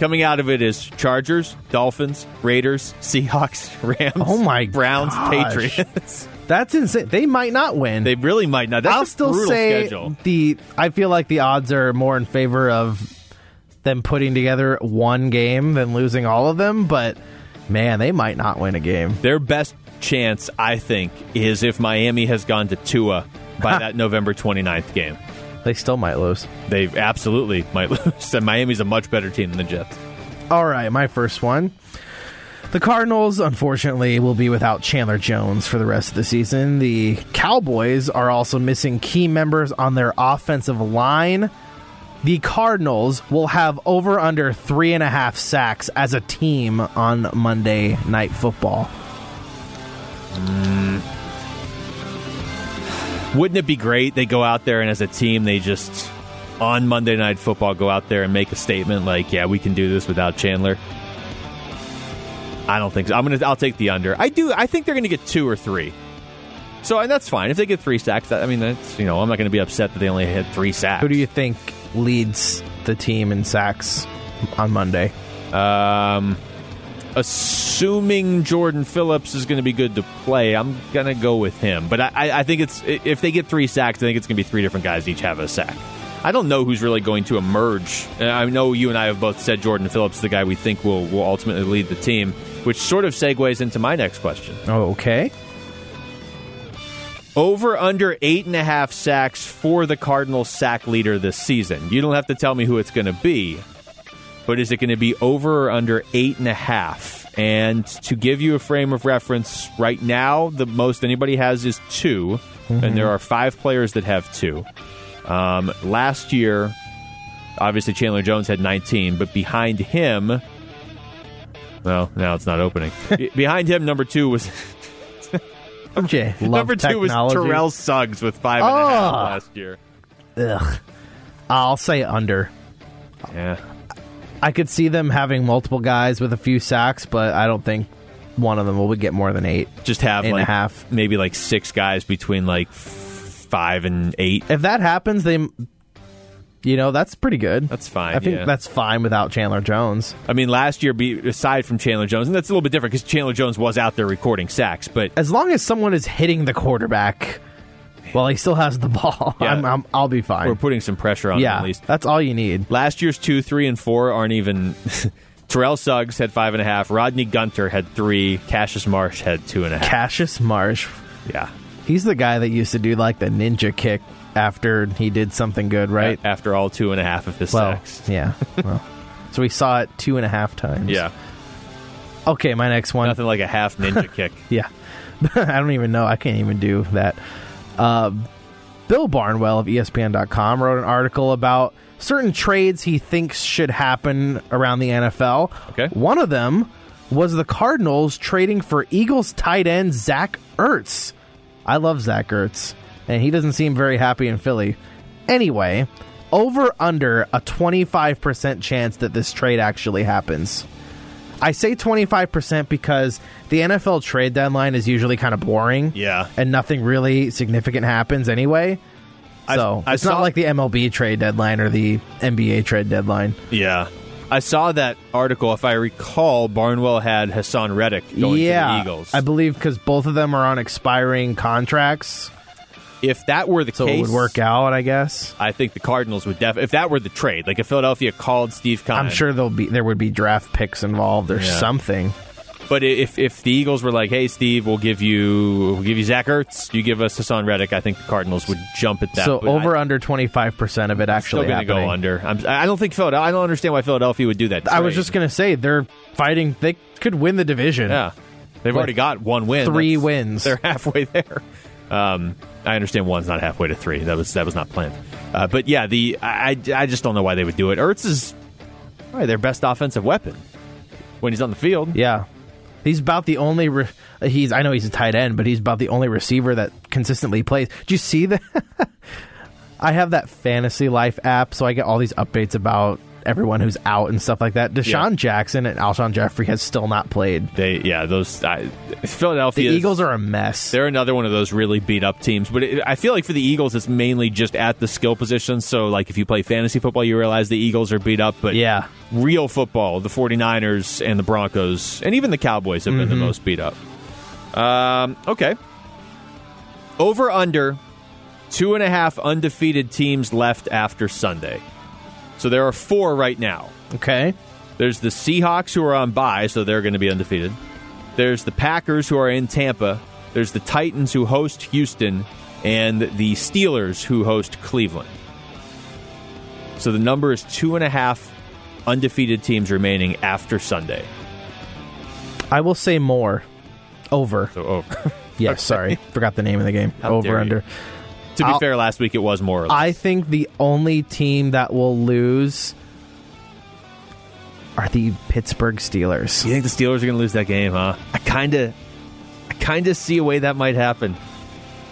Coming out of it is Chargers, Dolphins, Raiders, Seahawks, Rams, oh my Browns, gosh. Patriots. That's insane. They might not win. They really might not. That's I'll still say schedule. the. I feel like the odds are more in favor of them putting together one game than losing all of them. But man, they might not win a game. Their best chance, I think, is if Miami has gone to Tua by that November twenty-ninth game. They still might lose. They absolutely might lose. And Miami's a much better team than the Jets. All right, my first one. The Cardinals, unfortunately, will be without Chandler Jones for the rest of the season. The Cowboys are also missing key members on their offensive line. The Cardinals will have over under three and a half sacks as a team on Monday Night Football. Mm. Wouldn't it be great? They go out there and as a team, they just, on Monday Night Football, go out there and make a statement like, yeah, we can do this without Chandler. I don't think so. I'm gonna, I'll take the under. I do. I think they're going to get two or three. So, and that's fine. If they get three sacks, that, I mean, that's, you know, I'm not going to be upset that they only had three sacks. Who do you think leads the team in sacks on Monday? Um... Assuming Jordan Phillips is going to be good to play, I'm going to go with him. But I, I think it's if they get three sacks, I think it's going to be three different guys each have a sack. I don't know who's really going to emerge. I know you and I have both said Jordan Phillips is the guy we think will, will ultimately lead the team, which sort of segues into my next question. Oh, okay. Over under eight and a half sacks for the Cardinals sack leader this season. You don't have to tell me who it's going to be. But is it going to be over or under eight and a half? And to give you a frame of reference, right now, the most anybody has is two, mm-hmm. and there are five players that have two. Um, last year, obviously Chandler Jones had nineteen, but behind him, well, now it's not opening. Behind him, number two was okay, number two technology. was Terrell Suggs with five and oh. a half last year. Ugh, I'll say under. Yeah. I could see them having multiple guys with a few sacks, but I don't think one of them will get more than eight. Just have eight like, and a half. Maybe like six guys between like five and eight. If that happens, they, you know, that's pretty good. That's fine. I think yeah. that's fine without Chandler Jones. I mean, last year, aside from Chandler Jones, and that's a little bit different because Chandler Jones was out there recording sacks, but as long as someone is hitting the quarterback. Well, he still has the ball. Yeah. I'm, I'm, I'll be fine. We're putting some pressure on yeah, him at least. That's all you need. Last year's two, three, and four aren't even... Terrell Suggs had five and a half. Rodney Gunter had three. Cassius Marsh had two and a half. Cassius Marsh. Yeah. He's the guy that used to do like the ninja kick after he did something good, right? Yeah, after all two and a half of his well, sacks. Yeah. Well, so we saw it two and a half times. Yeah. Okay, my next one. Nothing like a half ninja kick. Yeah. I don't even know. I can't even do that. Uh, Bill Barnwell of E S P N dot com wrote an article about certain trades he thinks should happen around the N F L. Okay. One of them was the Cardinals trading for Eagles tight end Zach Ertz. I love Zach Ertz, and he doesn't seem very happy in Philly. Anyway, over under a twenty-five percent chance that this trade actually happens. I say twenty-five percent because the N F L trade deadline is usually kind of boring. Yeah. And nothing really significant happens anyway. So I, I it's saw, not like the M L B trade deadline or the N B A trade deadline. Yeah. I saw that article. If I recall, Barnwell had Hassan Reddick going yeah, to the Eagles. I believe because both of them are on expiring contracts. If that were the so case... So it would work out, I guess. I think the Cardinals would definitely... If that were the trade, like if Philadelphia called Steve Kime... I'm sure there'll be there would be draft picks involved or yeah. something. But if if the Eagles were like, hey, Steve, we'll give you we'll give you Zach Ertz, you give us Haason Reddick, I think the Cardinals would jump at that. So but over I, under twenty-five percent of it actually still happening. Still going to go under. I'm, I don't think Philadelphia, I don't understand why Philadelphia would do that trade. I was just going to say, they're fighting. They could win the division. Yeah. They've like already got one win. Three That's, wins. They're halfway there. Um, I understand one's not halfway to three. That was that was not planned. Uh, but yeah, the I, I just don't know why they would do it. Ertz is probably their best offensive weapon when he's on the field. Yeah. He's about the only re- he's I know he's a tight end, but he's about the only receiver that consistently plays. Do you see that? I have that Fantasy Life app, so I get all these updates about everyone who's out and stuff like that. Deshaun yeah. Jackson and Alshon Jeffrey has still not played. They yeah, those I, Philadelphia. The Eagles are a mess. They're another one of those really beat up teams, but it, I feel like for the Eagles it's mainly just at the skill positions. So like if you play fantasy football, you realize the Eagles are beat up, but yeah. real football, the 49ers and the Broncos and even the Cowboys have mm-hmm. been the most beat up. Um, okay. Over under two and a half undefeated teams left after Sunday. So there are four right now. Okay. There's the Seahawks, who are on bye, so they're going to be undefeated. There's the Packers, who are in Tampa. There's the Titans, who host Houston. And the Steelers, who host Cleveland. So the number is two and a half undefeated teams remaining after Sunday. I will say more. Over. So over. yeah, okay. Sorry. Forgot the name of the game. How over, under. To be I'll, fair, last week it was more or less. I think the only team that will lose are the Pittsburgh Steelers. You think the Steelers are going to lose that game, huh? I kind of I kind of see a way that might happen.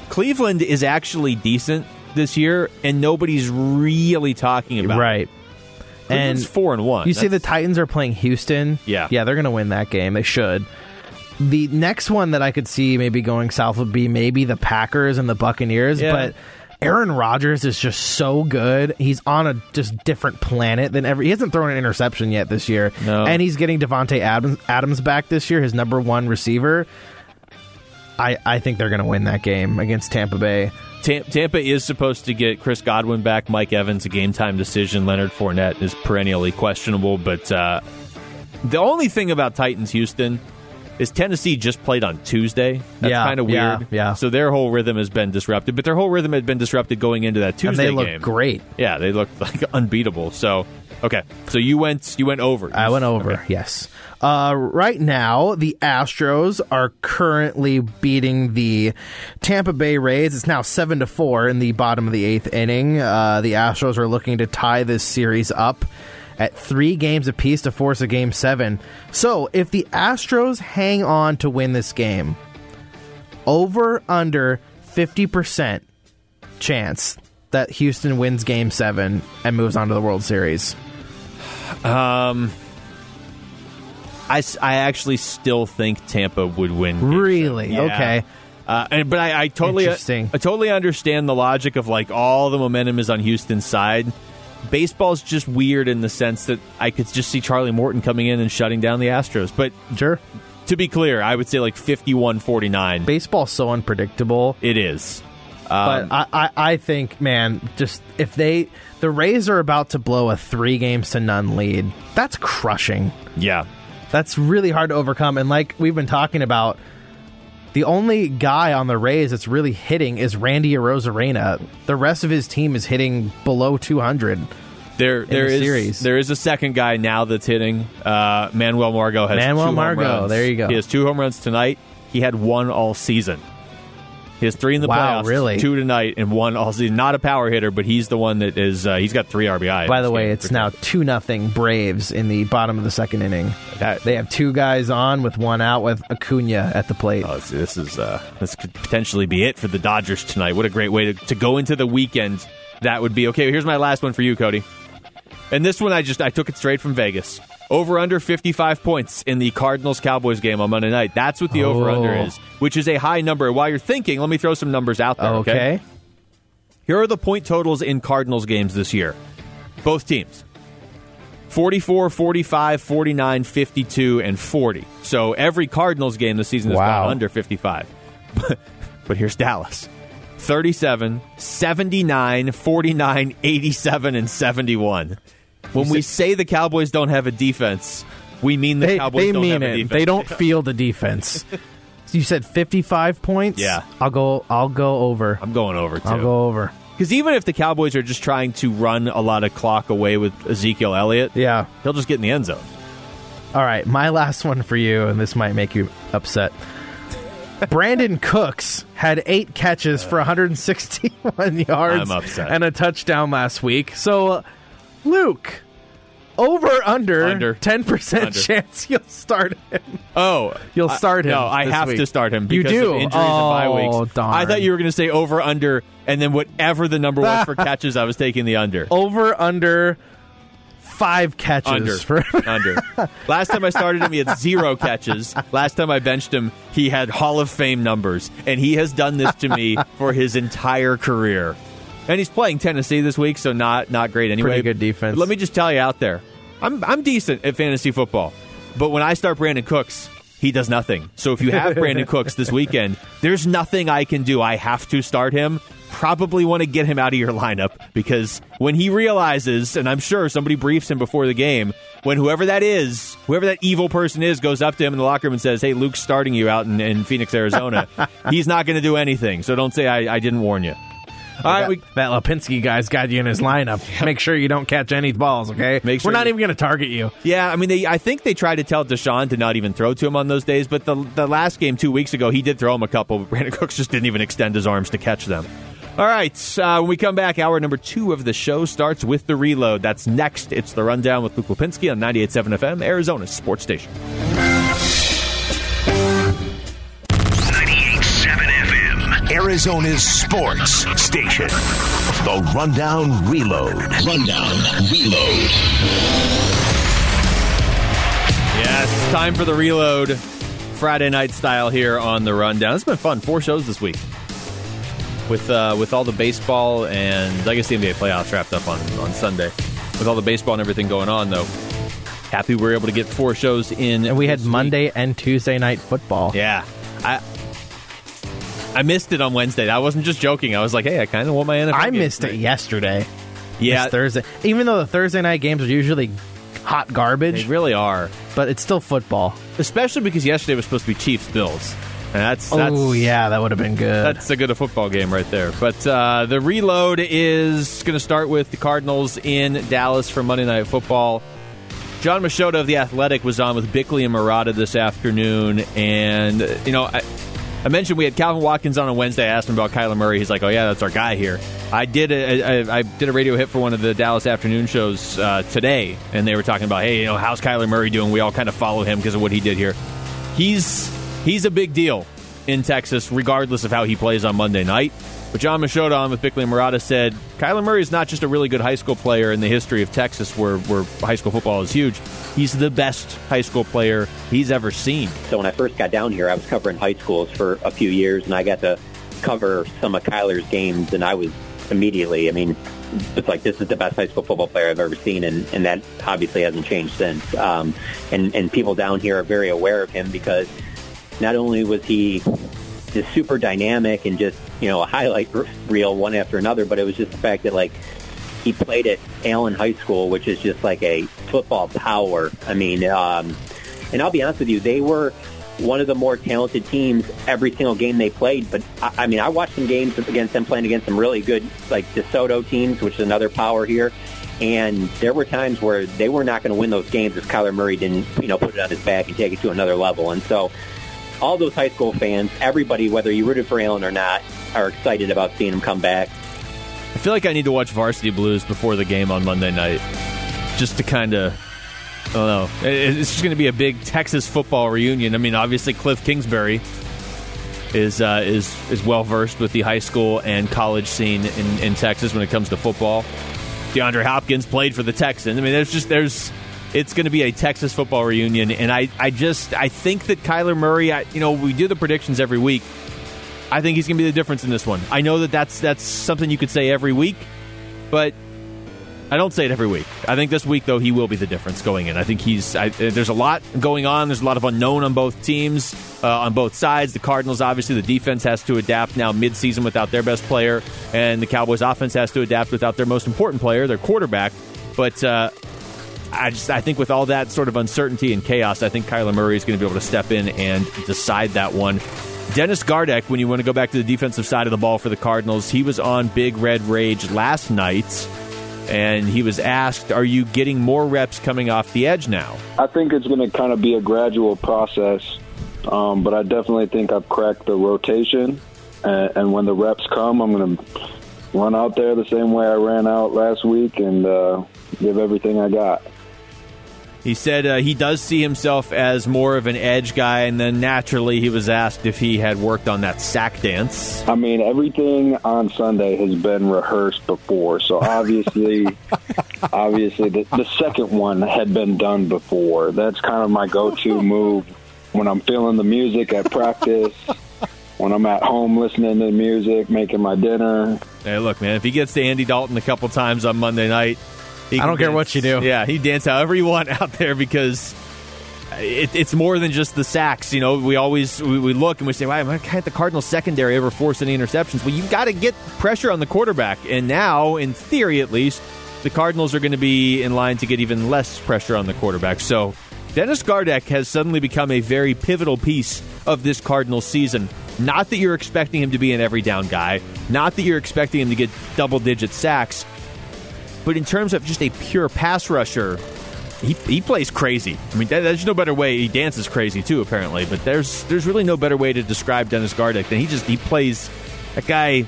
Cleveland is actually decent this year, and nobody's really talking about right. it. Right. And it's four and one. You That's, see the Titans are playing Houston. Yeah. Yeah, they're going to win that game. They should. The next one that I could see maybe going south would be maybe the Packers and the Buccaneers, yeah. but Aaron Rodgers is just so good. He's on a just different planet than ever. He hasn't thrown an interception yet this year, no. and he's getting Devontae Adams, Adams back this year, his number one receiver. I, I think they're going to win that game against Tampa Bay. Tampa is supposed to get Chris Godwin back, Mike Evans, a game-time decision. Leonard Fournette is perennially questionable, but uh, the only thing about Titans-Houston is Tennessee just played on Tuesday. That's yeah, kind of weird. Yeah, yeah. So their whole rhythm has been disrupted. But their whole rhythm had been disrupted going into that Tuesday game. And they looked game. great. Yeah, they looked like unbeatable. So, okay. So you went you went over. I went over, okay. yes. Uh, right now, the Astros are currently beating the Tampa Bay Rays. It's now seven to four in the bottom of the eighth inning. Uh, the Astros are looking to tie this series up at three games apiece to force a game seven. So, if the Astros hang on to win this game, over under fifty percent chance that Houston wins game seven and moves on to the World Series. Um, I, I actually still think Tampa would win. Really? Yeah. Okay. Uh, and, but I, I totally, I, I totally understand the logic of like all the momentum is on Houston's side. Baseball's just weird in the sense that I could just see Charlie Morton coming in and shutting down the Astros. But sure. to be clear, I would say like fifty-one forty-nine. Baseball's so unpredictable. It is. Um, but I, I, I think, man, just if they... The Rays are about to blow a three games to none lead. That's crushing. Yeah. That's really hard to overcome. And like we've been talking about, the only guy on the Rays that's really hitting is Randy Arozarena. The rest of his team is hitting below two hundred. There, there the is series. there is a second guy now that's hitting. Uh, Manuel Margot has Manuel two Margot. home runs. There you go. He has two home runs tonight. He had one all season. He has three in the wow, playoffs, really? two tonight, and one all season. Not a power hitter, but he's the one that is. Uh, he's got three R B I. By the way, it's now two nothing Braves in the bottom of the second inning. That, they have two guys on with one out with Acuna at the plate. Oh, see, this is uh, this could potentially be it for the Dodgers tonight. What a great way to, to go into the weekend. That would be okay. Here's my last one for you, Cody. And this one, I just I took it straight from Vegas. Over under fifty-five points in the Cardinals-Cowboys game on Monday night. That's what the oh. over under is, which is a high number. While you're thinking, let me throw some numbers out there. Okay. okay. Here are the point totals in Cardinals games this year. Both teams. forty-four, forty-five, forty-nine, fifty-two, and forty. So every Cardinals game this season has wow. gone under fifty-five. But, but here's Dallas. thirty-seven, seventy-nine, forty-nine, eighty-seven, and seventy-one. When we say the Cowboys don't have a defense, We mean the they, Cowboys they don't mean have it. A defense. They don't feel the defense. You said fifty-five points? Yeah. I'll go I'll go over. I'm going over, too. I'll go over. Because even if the Cowboys are just trying to run a lot of clock away with Ezekiel Elliott, yeah, he'll just get in the end zone. All right, my last one for you, and this might make you upset. Brandon Cooks had eight catches for one hundred sixty-one yards I'm upset. and a touchdown last week. So, uh, Luke, over, under, under. ten percent under. Chance you'll start him. Oh. You'll start him. Uh, no, I have week. to start him because you do. Of injuries oh, and bye weeks. Darn. I thought you were going to say over, under, and then whatever the number was for catches, I was taking the under. Over, under, five catches. Under. For- under. Last time I started him, he had zero catches. Last time I benched him, he had Hall of Fame numbers, and he has done this to me for his entire career. And he's playing Tennessee this week, so not not great anyway. Pretty good defense. Let me just tell you out there, I'm I'm decent at fantasy football, but when I start Brandon Cooks, he does nothing. So if you have Brandon Cooks this weekend, there's nothing I can do. I have to start him. Probably want to get him out of your lineup because when he realizes, and I'm sure somebody briefs him before the game, when whoever that is, whoever that evil person is, goes up to him in the locker room and says, hey, Luke's starting you out in, in Phoenix, Arizona, he's not going to do anything. So don't say I, I didn't warn you. All right, we, that Lapinski guy's got you in his lineup. Make sure you don't catch any balls, okay? Make sure We're not you, even going to target you. Yeah, I mean, they, I think they tried to tell Deshaun to not even throw to him on those days, but the the last game two weeks ago, he did throw him a couple. Brandon Cooks just didn't even extend his arms to catch them. All right, uh, when we come back, hour number two of the show starts with the reload. That's next. It's the Rundown with Luke Lapinski on ninety-eight point seven F M, Arizona's Sports Station. Arizona's Sports Station. The Rundown Reload. Rundown Reload. Yes, time for the reload. Friday night style here on the Rundown. It's been fun. Four shows this week. With uh, with all the baseball and, I guess, the N B A playoffs wrapped up on, on Sunday. With all the baseball and everything going on, though, happy we were able to get four shows in. And we had Monday and Tuesday night football. Yeah. I... I missed it on Wednesday. I wasn't just joking. I was like, hey, I kind of want my N F L I game missed tonight. It yesterday. Yeah. Missed Thursday. Even though the Thursday night games are usually hot garbage. They really are. But it's still football. Especially because yesterday was supposed to be Chiefs-Bills. And that's, that's Oh, yeah, that would have been good. That's a good a football game right there. But uh, the reload is going to start with the Cardinals in Dallas for Monday Night Football. John Machado of The Athletic was on with Bickley and Murata this afternoon. And, you know... I, I mentioned we had Calvin Watkins on on Wednesday. I asked him about Kyler Murray. He's like, oh, yeah, that's our guy here. I did a, I, I did a radio hit for one of the Dallas afternoon shows uh, today, and they were talking about, hey, you know, how's Kyler Murray doing? We all kind of follow him because of what he did here. He's he's a big deal in Texas, regardless of how he plays on Monday night. But John Machado on with Bickley and Murata said, Kyler Murray is not just a really good high school player in the history of Texas where, where high school football is huge. He's the best high school player he's ever seen. So when I first got down here, I was covering high schools for a few years, and I got to cover some of Kyler's games, and I was immediately, I mean, it's like, this is the best high school football player I've ever seen, and, and that obviously hasn't changed since. Um, and, and people down here are very aware of him because not only was he... just super dynamic and just, you know, a highlight reel one after another, but it was just the fact that, like, he played at Allen High School, which is just like a football power. I mean, um, and I'll be honest with you, they were one of the more talented teams every single game they played. But, I, I mean, I watched some games against them playing against some really good, like, DeSoto teams, which is another power here. And there were times where they were not going to win those games if Kyler Murray didn't, you know, put it on his back and take it to another level. And so... all those high school fans, everybody, whether you rooted for Allen or not, are excited about seeing him come back. I feel like I need to watch Varsity Blues before the game on Monday night, just to kind of, I don't know. It's just going to be a big Texas football reunion. I mean, obviously Cliff Kingsbury is uh, is is well versed with the high school and college scene in, in Texas when it comes to football. DeAndre Hopkins played for the Texans. I mean, there's just there's. It's going to be a Texas football reunion, and I, I just I think that Kyler Murray, I, you know, we do the predictions every week. I think he's going to be the difference in this one. I know that that's, that's something you could say every week, but I don't say it every week. I think this week, though, he will be the difference going in. I think he's I, there's a lot going on. There's a lot of unknown on both teams, uh, on both sides. The Cardinals, obviously, the defense has to adapt now midseason without their best player, and the Cowboys offense has to adapt without their most important player, their quarterback. But... Uh, I just I think with all that sort of uncertainty and chaos, I think Kyler Murray is going to be able to step in and decide that one. Dennis Gardeck, when you want to go back to the defensive side of the ball for the Cardinals, he was on Big Red Rage last night, and he was asked, are you getting more reps coming off the edge now? I think it's going to kind of be a gradual process, um, but I definitely think I've cracked the rotation, and, and when the reps come, I'm going to run out there the same way I ran out last week and uh, give everything I got. He said uh, he does see himself as more of an edge guy, and then naturally he was asked if he had worked on that sack dance. I mean, everything on Sunday has been rehearsed before, so obviously obviously the, the second one had been done before. That's kind of my go-to move when I'm feeling the music at practice, when I'm at home listening to music, making my dinner. Hey, look, man, if he gets to Andy Dalton a couple times on Monday night, I don't dance. care what you do. Yeah, he dance however you want out there, because it, it's more than just the sacks. You know, we always we, we look and we say, "Why can't the Cardinals secondary ever force any interceptions?" Well, you've got to get pressure on the quarterback, and now, in theory at least, the Cardinals are going to be in line to get even less pressure on the quarterback. So, Dennis Gardeck has suddenly become a very pivotal piece of this Cardinals season. Not that you're expecting him to be an every down guy, not that you're expecting him to get double digit sacks. But in terms of just a pure pass rusher, he he plays crazy. I mean, there's no better way. He dances crazy too, apparently. But there's there's really no better way to describe Dennis Gardeck than he just he plays that guy.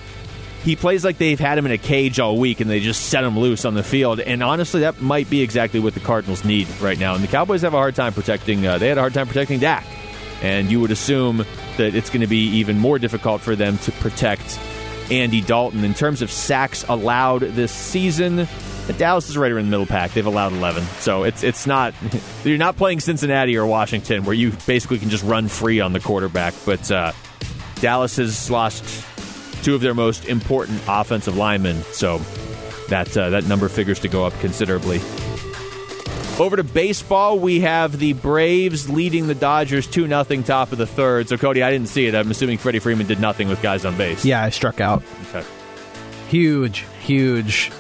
He plays like they've had him in a cage all week and they just set him loose on the field. And honestly, that might be exactly what the Cardinals need right now. And the Cowboys have a hard time protecting. Uh, they had a hard time protecting Dak, and you would assume that it's going to be even more difficult for them to protect Andy Dalton. In terms of sacks allowed this season, Dallas is right around the middle pack. They've allowed eleven. So it's it's not, you're not playing Cincinnati or Washington where you basically can just run free on the quarterback. But uh, Dallas has lost two of their most important offensive linemen. So that, uh, that number figures to go up considerably. Over to baseball, we have the Braves leading the Dodgers two nothing top of the third. So, Cody, I didn't see it. I'm assuming Freddie Freeman did nothing with guys on base. Yeah, I struck out. Okay. Huge, huge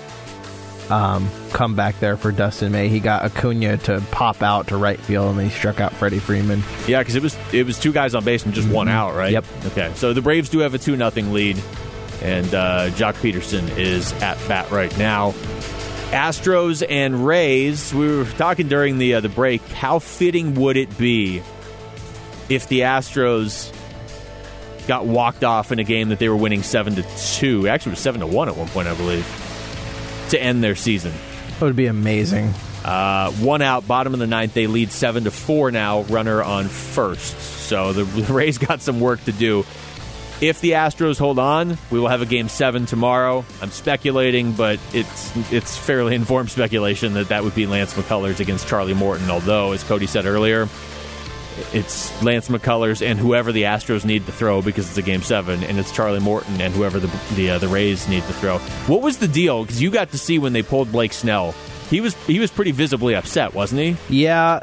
um, comeback there for Dustin May. He got Acuna to pop out to right field, and then he struck out Freddie Freeman. Yeah, because it was it was two guys on base and just mm-hmm. one out, right? Yep. Okay, so the Braves do have a two nothing lead, and uh, Jock Peterson is at bat right now. Astros and Rays, we were talking during the uh, the break, how fitting would it be if the Astros got walked off in a game that they were winning seven to two? Actually, it was seven to one at one point, I believe, to end their season. That would be amazing. Uh, one out, bottom of the ninth, they lead seven to four now, runner on first. So the, the Rays got some work to do. If the Astros hold on, we will have a Game seven tomorrow. I'm speculating, but it's it's fairly informed speculation that that would be Lance McCullers against Charlie Morton. Although, as Cody said earlier, it's Lance McCullers and whoever the Astros need to throw because it's a Game seven, and it's Charlie Morton and whoever the the, uh, the Rays need to throw. What was the deal? Because you got to see when they pulled Blake Snell. He was he was pretty visibly upset, wasn't he? Yeah.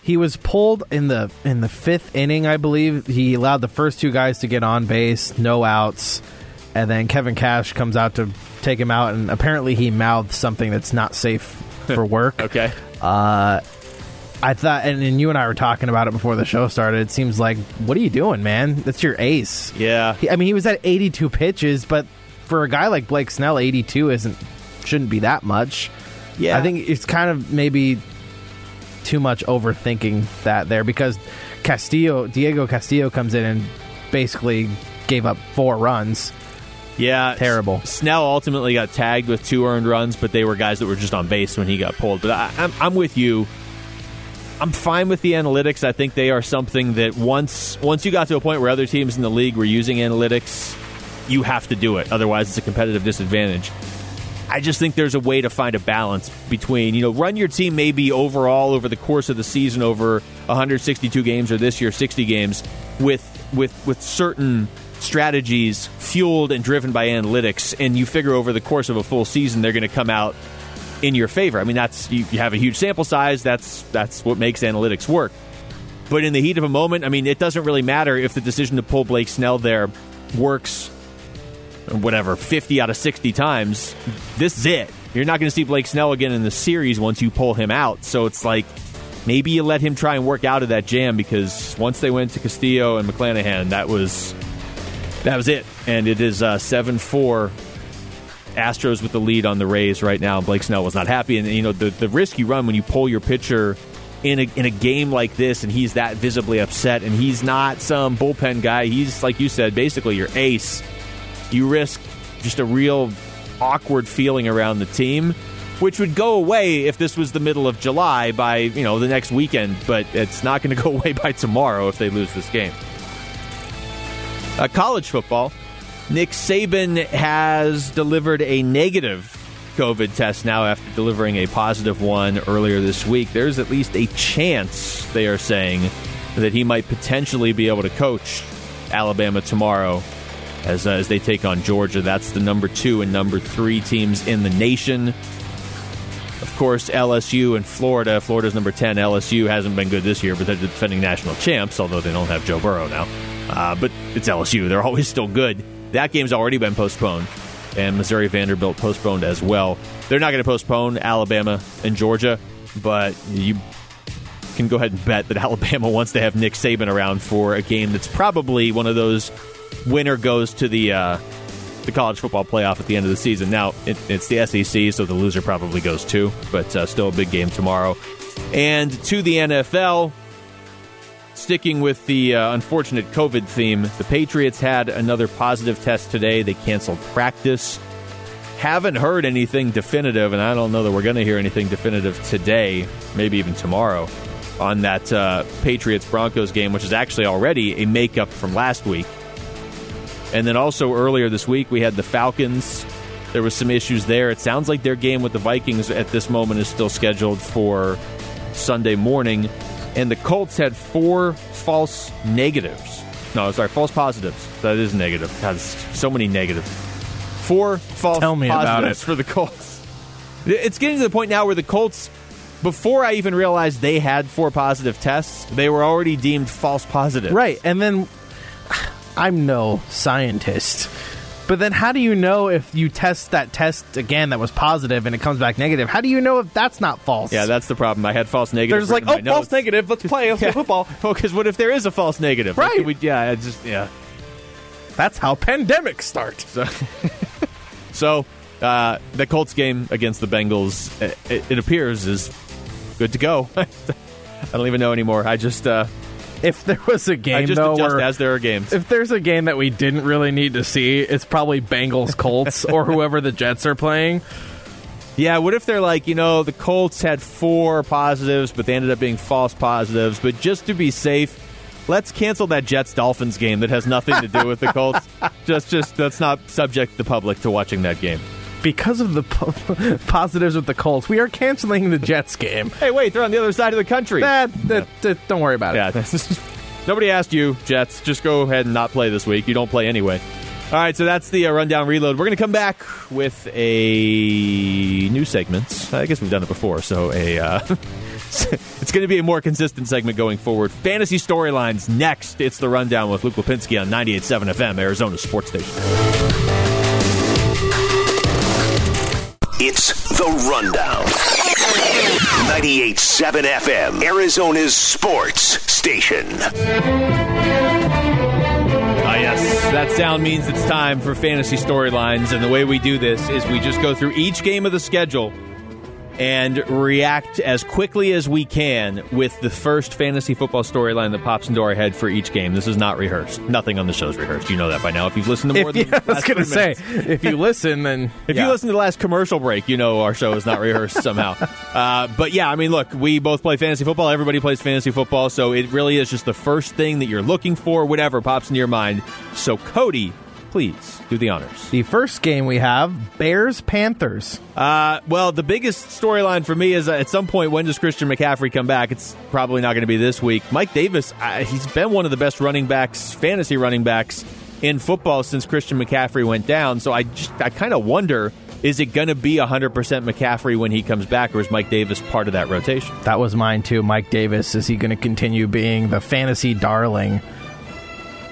He was pulled in the in the fifth inning, I believe. He allowed the first two guys to get on base, no outs, and then Kevin Cash comes out to take him out, and apparently he mouthed something that's not safe for work. Okay. Uh, I thought, and, and you and I were talking about it before the show started, it seems like, what are you doing, man? That's your ace. Yeah. He, I mean, he was at eighty-two pitches, but for a guy like Blake Snell, eighty-two isn't shouldn't be that much. Yeah. I think it's kind of maybe too much overthinking that there, because Castillo, Diego Castillo comes in and basically gave up four runs. Yeah. Terrible. Snell ultimately got tagged with two earned runs, but they were guys that were just on base when he got pulled. But I, I'm, I'm with you. I'm fine with the analytics. I think they are something that once once you got to a point where other teams in the league were using analytics, you have to do it. Otherwise, it's a competitive disadvantage. I just think there's a way to find a balance between, you know, run your team maybe overall over the course of the season over one hundred sixty-two games, or this year sixty games, with with with certain strategies fueled and driven by analytics, and you figure over the course of a full season they're going to come out in your favor. I mean, that's you, you have a huge sample size. That's that's what makes analytics work. But in the heat of a moment, I mean, it doesn't really matter if the decision to pull Blake Snell there works whatever, fifty out of sixty times. This is it. You're not going to see Blake Snell again in the series once you pull him out. So it's like maybe you let him try and work out of that jam, because once they went to Castillo and McClanahan, that was that was it. And it is uh, seven four. Astros with the lead on the Rays right now. Blake Snell was not happy. And, you know, the, the risk you run when you pull your pitcher in a, in a game like this, and he's that visibly upset, and he's not some bullpen guy. He's, like you said, basically your ace. You risk just a real awkward feeling around the team, which would go away if this was the middle of July by, you know, the next weekend. But it's not going to go away by tomorrow if they lose this game. Uh, college football. Nick Saban has delivered a negative COVID test now after delivering a positive one earlier this week. There's at least a chance, they are saying, that he might potentially be able to coach Alabama tomorrow as, uh, as they take on Georgia. That's the number two and number three teams in the nation. Of course, L S U and Florida. Florida's number ten. L S U hasn't been good this year, but they're defending national champs, although they don't have Joe Burrow now. Uh, but it's L S U. They're always still good. That game's already been postponed, and Missouri Vanderbilt postponed as well. They're not going to postpone Alabama and Georgia, but you can go ahead and bet that Alabama wants to have Nick Saban around for a game that's probably one of those winner goes to the uh, the college football playoff at the end of the season. Now, it, it's the S E C, so the loser probably goes too, but uh, still a big game tomorrow. And to the N F L... Sticking with the uh, unfortunate COVID theme, the Patriots had another positive test today. They canceled practice. Haven't heard anything definitive, and I don't know that we're going to hear anything definitive today, maybe even tomorrow, on that uh, Patriots-Broncos game, which is actually already a makeup from last week. And then also earlier this week, we had the Falcons. There was some issues there. It sounds like their game with the Vikings at this moment is still scheduled for Sunday morning. And the Colts had four false negatives. No, sorry, false positives. That is negative. God, so many negatives. Four false Tell me positives about it. For the Colts. It's getting to the point now where the Colts, before I even realized they had four positive tests, they were already deemed false positives. Right, and then I'm no scientist, but then how do you know if you test that test again that was positive and it comes back negative? How do you know if that's not false? Yeah, that's the problem. I had false negative. There's like, oh, false negative. Let's play yeah. football. Because what if there is a false negative? Right. Like, we, yeah, just, yeah. That's how pandemics start. So, so uh, the Colts game against the Bengals, it, it appears, is good to go. I don't even know anymore. I just... Uh, If there was a game, I just though, adjust as there are games. If there's a game that we didn't really need to see, it's probably Bengals Colts or whoever the Jets are playing. Yeah, what if they're like, you know, the Colts had four positives, but they ended up being false positives. But just to be safe, let's cancel that Jets Dolphins game that has nothing to do with the Colts. just, just let's not subject the public to watching that game. Because of the po- positives with the Colts, we are canceling the Jets game. Hey, wait, they're on the other side of the country. That, that, yeah. that, don't worry about yeah. it. Nobody asked you, Jets. Just go ahead and not play this week. You don't play anyway. All right, so that's the uh, Rundown Reload. We're going to come back with a new segment. I guess we've done it before, so a uh, it's going to be a more consistent segment going forward. Fantasy storylines next. It's the Rundown with Luke Lapinski on ninety-eight point seven F M, Arizona's Sports Station. It's The Rundown. ninety-eight point seven F M, Arizona's sports station. Ah, yes. That sound means it's time for fantasy storylines. And the way we do this is we just go through each game of the schedule and react as quickly as we can with the first fantasy football storyline that pops into our head for each game. This is not rehearsed. Nothing on the show's rehearsed. You know that by now. If you've listened to more if, than yeah, the last I was going to say, minutes. If you listen, then... if yeah. you listen to the last commercial break, you know our show is not rehearsed somehow. Uh, but yeah, I mean, look, we both play fantasy football. Everybody plays fantasy football. So it really is just the first thing that you're looking for, whatever pops into your mind. So Cody... please do the honors. The first game we have, Bears-Panthers. Uh, well, the biggest storyline for me is uh, at some point, when does Christian McCaffrey come back? It's probably not going to be this week. Mike Davis, uh, he's been one of the best running backs, fantasy running backs, in football since Christian McCaffrey went down. So I, just, I kind of wonder, is it going to be one hundred percent McCaffrey when he comes back, or is Mike Davis part of that rotation? That was mine, too. Mike Davis, is he going to continue being the fantasy darling?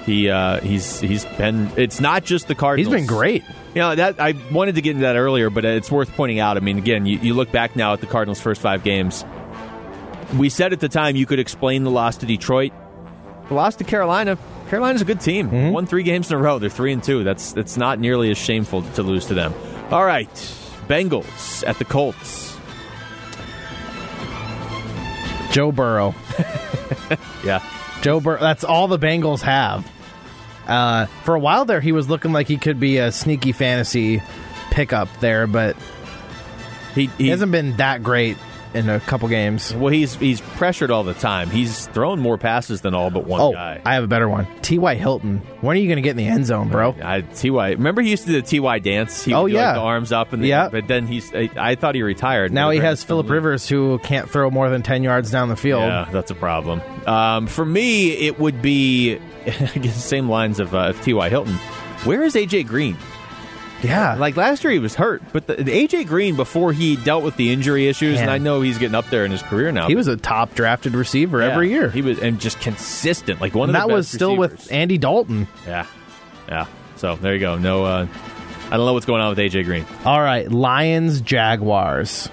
He uh, he's he's been. It's not just the Cardinals. He's been great. You know that I wanted to get into that earlier, but it's worth pointing out. I mean, again, you, you look back now at the Cardinals' first five games. We said at the time you could explain the loss to Detroit, the loss to Carolina. Carolina's a good team. Mm-hmm. Won three games in a row. They're three and two. That's that's not nearly as shameful to lose to them. All right, Bengals at the Colts. Joe Burrow. Yeah, Joe Burrow. That's all the Bengals have. Uh, for a while there, he was looking like he could be a sneaky fantasy pickup there, but he, he, he hasn't been that great in a couple games. Well, he's he's pressured all the time. He's thrown more passes than all but one oh, guy. I have a better one. T Y. Hilton. When are you going to get in the end zone, bro? I, I, T Y. Remember he used to do the T Y dance? He would oh, do, yeah. Like, the arms up, and the, yeah. but then he's. I, I thought he retired. Now he has Phillip Rivers, who can't throw more than ten yards down the field. Yeah, that's a problem. Um, for me, it would be... I guess the same lines of, uh, of T Y. Hilton. Where is A J. Green? Yeah. Like, last year he was hurt, but the, the A J. Green, before he dealt with the injury issues, Man. and I know he's getting up there in his career now. He was a top-drafted receiver yeah, every year. He was, and just consistent. Like, one and of the best that was still receivers. With Andy Dalton. Yeah. Yeah. So, there you go. No, uh, I don't know what's going on with A J. Green. All right. Lions, Jaguars.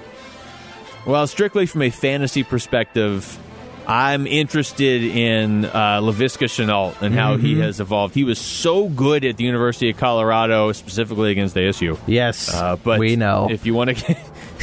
Well, strictly from a fantasy perspective, I'm interested in uh, Laviska Shenault and how mm-hmm. he has evolved. He was so good at the University of Colorado, specifically against A S U. Yes, uh, but we know. If you want to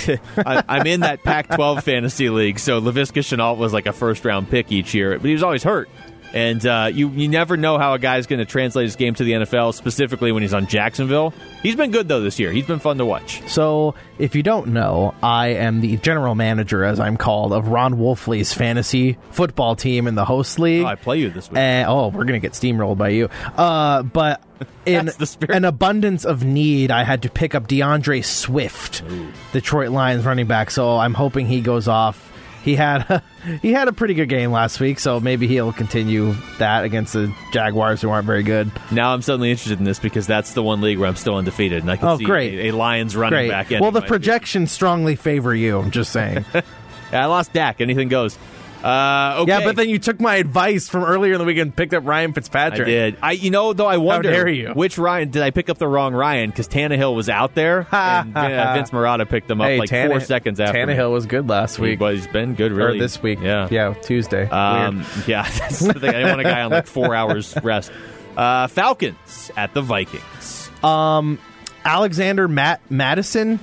get... I, I'm in that Pac twelve fantasy league, so Laviska Shenault was like a first-round pick each year, but he was always hurt. And uh, you, you never know how a guy's going to translate his game to the N F L, specifically when he's on Jacksonville. He's been good, though, this year. He's been fun to watch. So, if you don't know, I am the general manager, as I'm called, of Ron Wolfley's fantasy football team in the host league. Oh, I play you this week. And, oh, we're going to get steamrolled by you. Uh, but in an abundance of need, I had to pick up DeAndre Swift, Ooh. Detroit Lions running back. So, I'm hoping he goes off. He had a, he had a pretty good game last week, so maybe he'll continue that against the Jaguars, who aren't very good. Now I'm suddenly interested in this because that's the one league where I'm still undefeated, and I can oh, see great. A, a Lions running great. Back. Well, the projections strongly favor you, I'm just saying. Yeah, I lost Dak. Anything goes. Uh, okay. Yeah, but then you took my advice from earlier in the weekend and picked up Ryan Fitzpatrick. I did. I, you know, though, I wonder which Ryan, did I pick up the wrong Ryan? Because Tannehill was out there, and uh, Vince Murata picked him up hey, like Tana- four seconds after. Tannehill him. was good last week. He, well, he's been good, really. Or this week. Yeah, yeah Tuesday. Um, yeah, that's the thing. I didn't want a guy on like four hours rest. Uh, Falcons at the Vikings. Um, Alexander Matt Madison.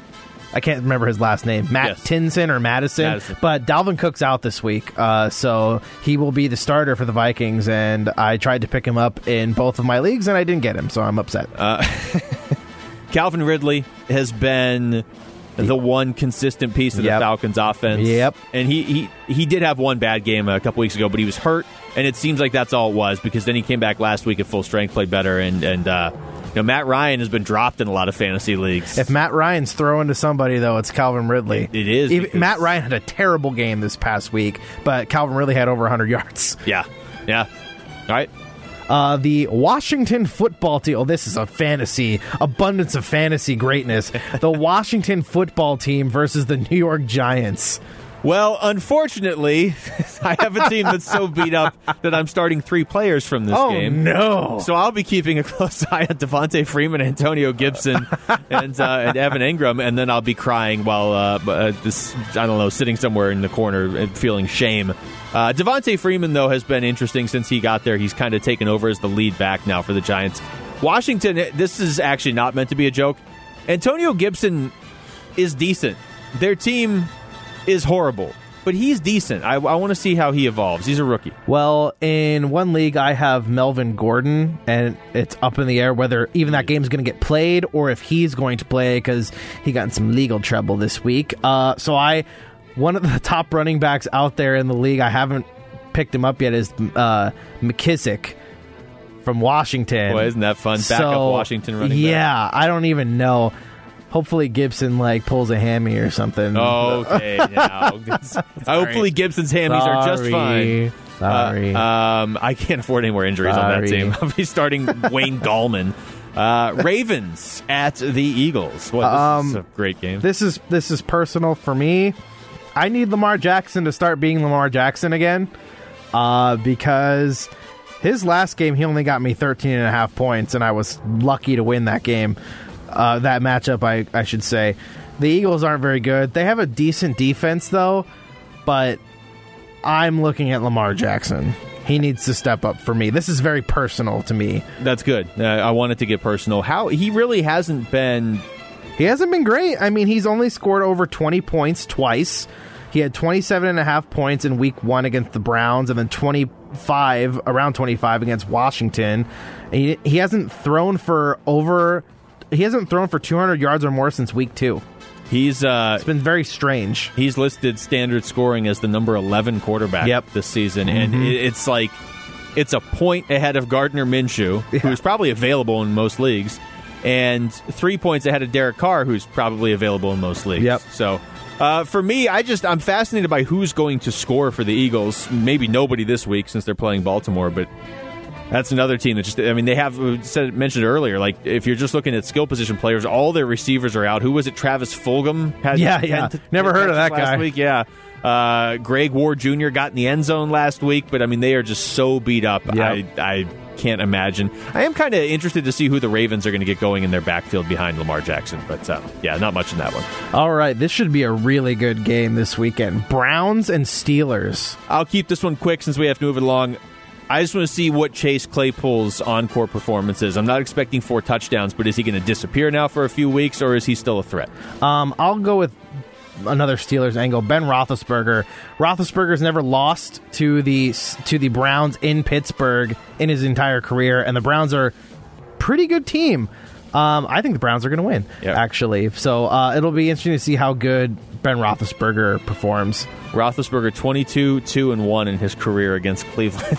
I can't remember his last name, Matt yes. Tinson or Madison, Madison, but Dalvin Cook's out this week, uh, so he will be the starter for the Vikings, and I tried to pick him up in both of my leagues, and I didn't get him, so I'm upset. Uh, Calvin Ridley has been the one consistent piece of yep. the Falcons' offense, Yep, and he, he, he did have one bad game a couple weeks ago, but he was hurt, and it seems like that's all it was, because then he came back last week at full strength, played better, and... and uh, You know, Matt Ryan has been dropped in a lot of fantasy leagues. If Matt Ryan's throwing to somebody, though, it's Calvin Ridley. It is. Even, Matt Ryan had a terrible game this past week, but Calvin Ridley had over one hundred yards. Yeah. Yeah. All right. Uh, the Washington football team. Oh, this is a fantasy, abundance of fantasy greatness. The Washington football team versus the New York Giants. Well, unfortunately, I have a team that's so beat up that I'm starting three players from this oh, game. Oh, no. So I'll be keeping a close eye on Devontae Freeman, Antonio Gibson, and, uh, and Evan Engram, and then I'll be crying while, uh, this, I don't know, sitting somewhere in the corner feeling shame. Uh, Devontae Freeman, though, has been interesting since he got there. He's kind of taken over as the lead back now for the Giants. Washington, this is actually not meant to be a joke. Antonio Gibson is decent. Their team... is horrible, but he's decent. I, I want to see how he evolves. He's a rookie. Well, in one league, I have Melvin Gordon, and it's up in the air whether even that game's going to get played or if he's going to play because he got in some legal trouble this week. Uh, so I, one of the top running backs out there in the league, I haven't picked him up yet, is uh, McKissick from Washington. Boy, isn't that fun? Backup so, Washington running yeah, back. Yeah, I don't even know. Hopefully Gibson like pulls a hammy or something. Okay, now hopefully Gibson's hammies Sorry. are just fine. Sorry, uh, um, I can't afford any more injuries Sorry. on that team. I'll be starting Wayne Gallman. Uh, Ravens at the Eagles. Well, this um, is a great game. This is this is personal for me. I need Lamar Jackson to start being Lamar Jackson again uh, because His last game, he only got me thirteen and a half points, and I was lucky to win that game, uh, that matchup, I, I should say. The Eagles aren't very good. They have a decent defense, though, but I'm looking at Lamar Jackson. He needs to step up for me. This is very personal to me. That's good. Uh, I wanted to get personal. How he really hasn't been... He hasn't been great. I mean, he's only scored over twenty points twice. He had twenty-seven and a half points in week one against the Browns and then twenty-five, around twenty-five against Washington. And he, he hasn't thrown for over he hasn't thrown for two hundred yards or more since week two. He's uh, It's been very strange. He's listed standard scoring as the number eleven quarterback yep. this season, mm-hmm. and it, it's like it's a point ahead of Gardner Minshew, yeah. who's probably available in most leagues. And three points ahead of Derek Carr, who's probably available in most leagues. Yep. So, uh, for me, I just I'm fascinated by who's going to score for the Eagles. Maybe nobody this week since they're playing Baltimore, but that's another team that just I mean they have said mentioned earlier. Like if you're just looking at skill position players, all their receivers are out. Who was it? Travis Fulgham had yeah, yeah. T- never heard of that last guy. Week, yeah. Uh, Greg Ward Junior got in the end zone last week, but I mean they are just so beat up. Yep. I. I can't imagine. I am kind of interested to see who the Ravens are going to get going in their backfield behind Lamar Jackson, but uh, yeah, not much in that one. All right, this should be a really good game this weekend. Browns and Steelers. I'll keep this one quick since we have to move it along. I just want to see what Chase Claypool's encore performance is. I'm not expecting four touchdowns, but is he going to disappear now for a few weeks, or is he still a threat? Um, I'll go with another Steelers angle. Ben Roethlisberger. Roethlisberger's never lost to the to the Browns in Pittsburgh in his entire career, and the Browns are a pretty good team. Um, I think the Browns are going to win, yep. actually. So uh, it'll be interesting to see how good Ben Roethlisberger performs. Roethlisberger twenty-two two and one in his career against Cleveland.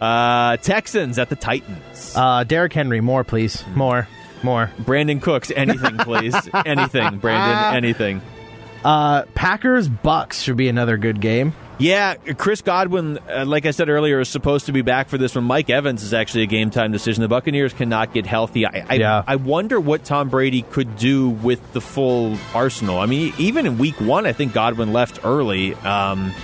uh, Texans at the Titans. Uh, Derrick Henry, more please, more, more. Brandon Cooks, anything please, anything, Brandon, anything. Uh, Packers Bucks should be another good game. Yeah, Chris Godwin, uh, like I said earlier, is supposed to be back for this one. Mike Evans is actually a game time decision. The Buccaneers cannot get healthy. I, I, yeah. I wonder what Tom Brady could do with the full arsenal. I mean, even in week one, I think Godwin left early. Um,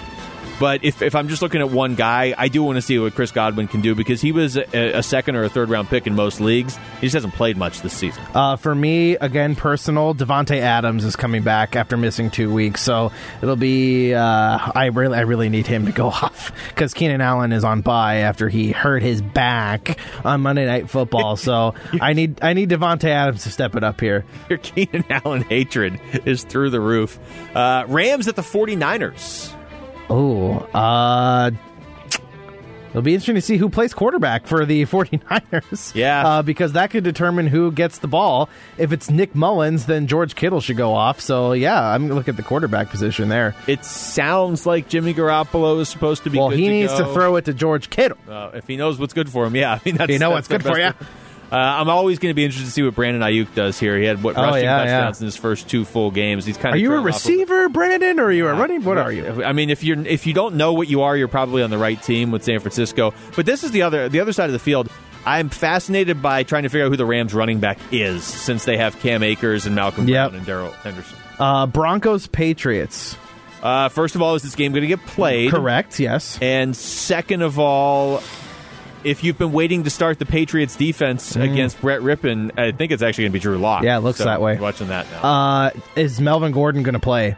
but if, if I'm just looking at one guy, I do want to see what Chris Godwin can do because he was a, a second or a third round pick in most leagues. He just hasn't played much this season. Uh, for me, again, personal, Devontae Adams is coming back after missing two weeks. So it'll be, uh, I really I really need him to go off because Keenan Allen is on bye after he hurt his back on Monday Night Football. So I need I need Devontae Adams to step it up here. Your Keenan Allen hatred is through the roof. Uh, Rams at the forty-niners. Oh, uh, it'll be interesting to see who plays quarterback for the forty-niners. Yeah. Uh, because that could determine who gets the ball. If it's Nick Mullins, then George Kittle should go off. So, yeah, I'm going to look at the quarterback position there. It sounds like Jimmy Garoppolo is supposed to be well, good to go. Well, he needs to throw it to George Kittle. Uh, if he knows what's good for him, yeah. I mean, that's, if you know what's good for you. Uh, I'm always going to be interested to see what Brandon Ayuk does here. He had what oh, rushing yeah, touchdowns yeah. in his first two full games. He's kind of. Are you a receiver, Brandon, or are you a running? What are you? I mean, if you're if you don't know what you are, you're probably on the right team with San Francisco. But this is the other the other side of the field. I'm fascinated by trying to figure out who the Rams running back is, since they have Cam Akers and Malcolm yep. Brown and Darrell Henderson. Uh, Broncos Patriots. Uh, first of all, is this game going to get played? Correct. Yes. And second of all. If you've been waiting to start the Patriots defense mm. against Brett Rippon, I think it's actually going to be Drew Lock. Yeah, it looks so that way. Watching that now. Uh, is Melvin Gordon going to play?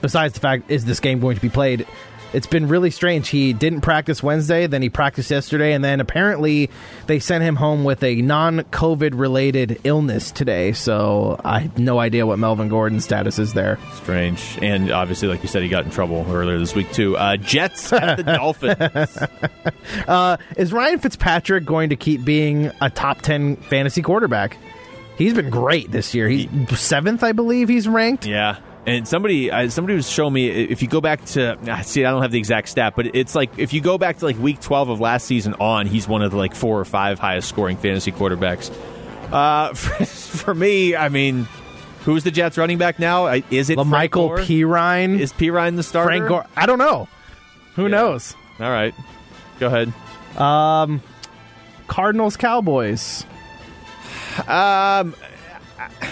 Besides the fact, is this game going to be played? It's been really strange. He didn't practice Wednesday, then he practiced yesterday, and then apparently they sent him home with a non-COVID-related illness today, so I have no idea what Melvin Gordon's status is there. Strange. And obviously, like you said, he got in trouble earlier this week, too. Uh, Jets at the Dolphins. Uh, is Ryan Fitzpatrick going to keep being a top ten fantasy quarterback? He's been great this year. He's seventh, I believe he's ranked. Yeah. And somebody somebody was showing me, if you go back to, see, I don't have the exact stat, but it's like, if you go back to like week twelve of last season on, he's one of the like four or five highest scoring fantasy quarterbacks. Uh, for, for me, I mean, who's the Jets running back now? Is it LaMichael Pirine? Is Pirine the starter? Frank Gore? I don't know. Who yeah. knows? All right. Go ahead. Um, Cardinals, Cowboys. Um... I,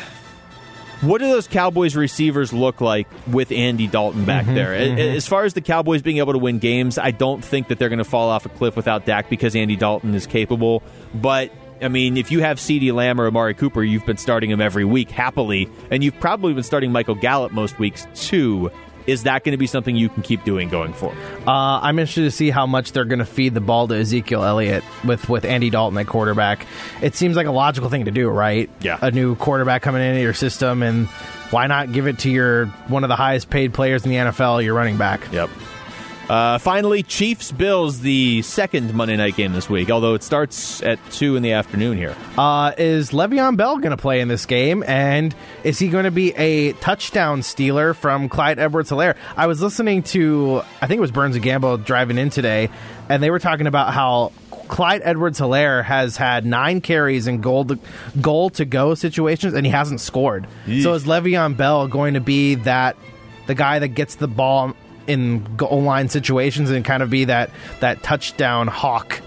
What do those Cowboys receivers look like with Andy Dalton back mm-hmm, there? Mm-hmm. As far as the Cowboys being able to win games, I don't think that they're going to fall off a cliff without Dak because Andy Dalton is capable. But, I mean, if you have CeeDee Lamb or Amari Cooper, you've been starting him every week happily, and you've probably been starting Michael Gallup most weeks too. Is that going to be something you can keep doing going forward? Uh, I'm interested to see how much they're going to feed the ball to Ezekiel Elliott with, with Andy Dalton at quarterback. It seems like a logical thing to do, right? Yeah. A new quarterback coming into your system, and why not give it to your one of the highest paid players in the N F L, your running back? Yep. Uh, finally, Chiefs-Bills, the second Monday night game this week, although it starts at two in the afternoon here. Uh, is Le'Veon Bell going to play in this game, and is he going to be a touchdown stealer from Clyde Edwards-Helaire? I was listening to, I think it was Burns and Gamble driving in today, and they were talking about how Clyde Edwards-Helaire has had nine carries in goal-to-go situations, and he hasn't scored. Yeesh. So is Le'Veon Bell going to be that the guy that gets the ball in goal line situations and kind of be that that touchdown hawk?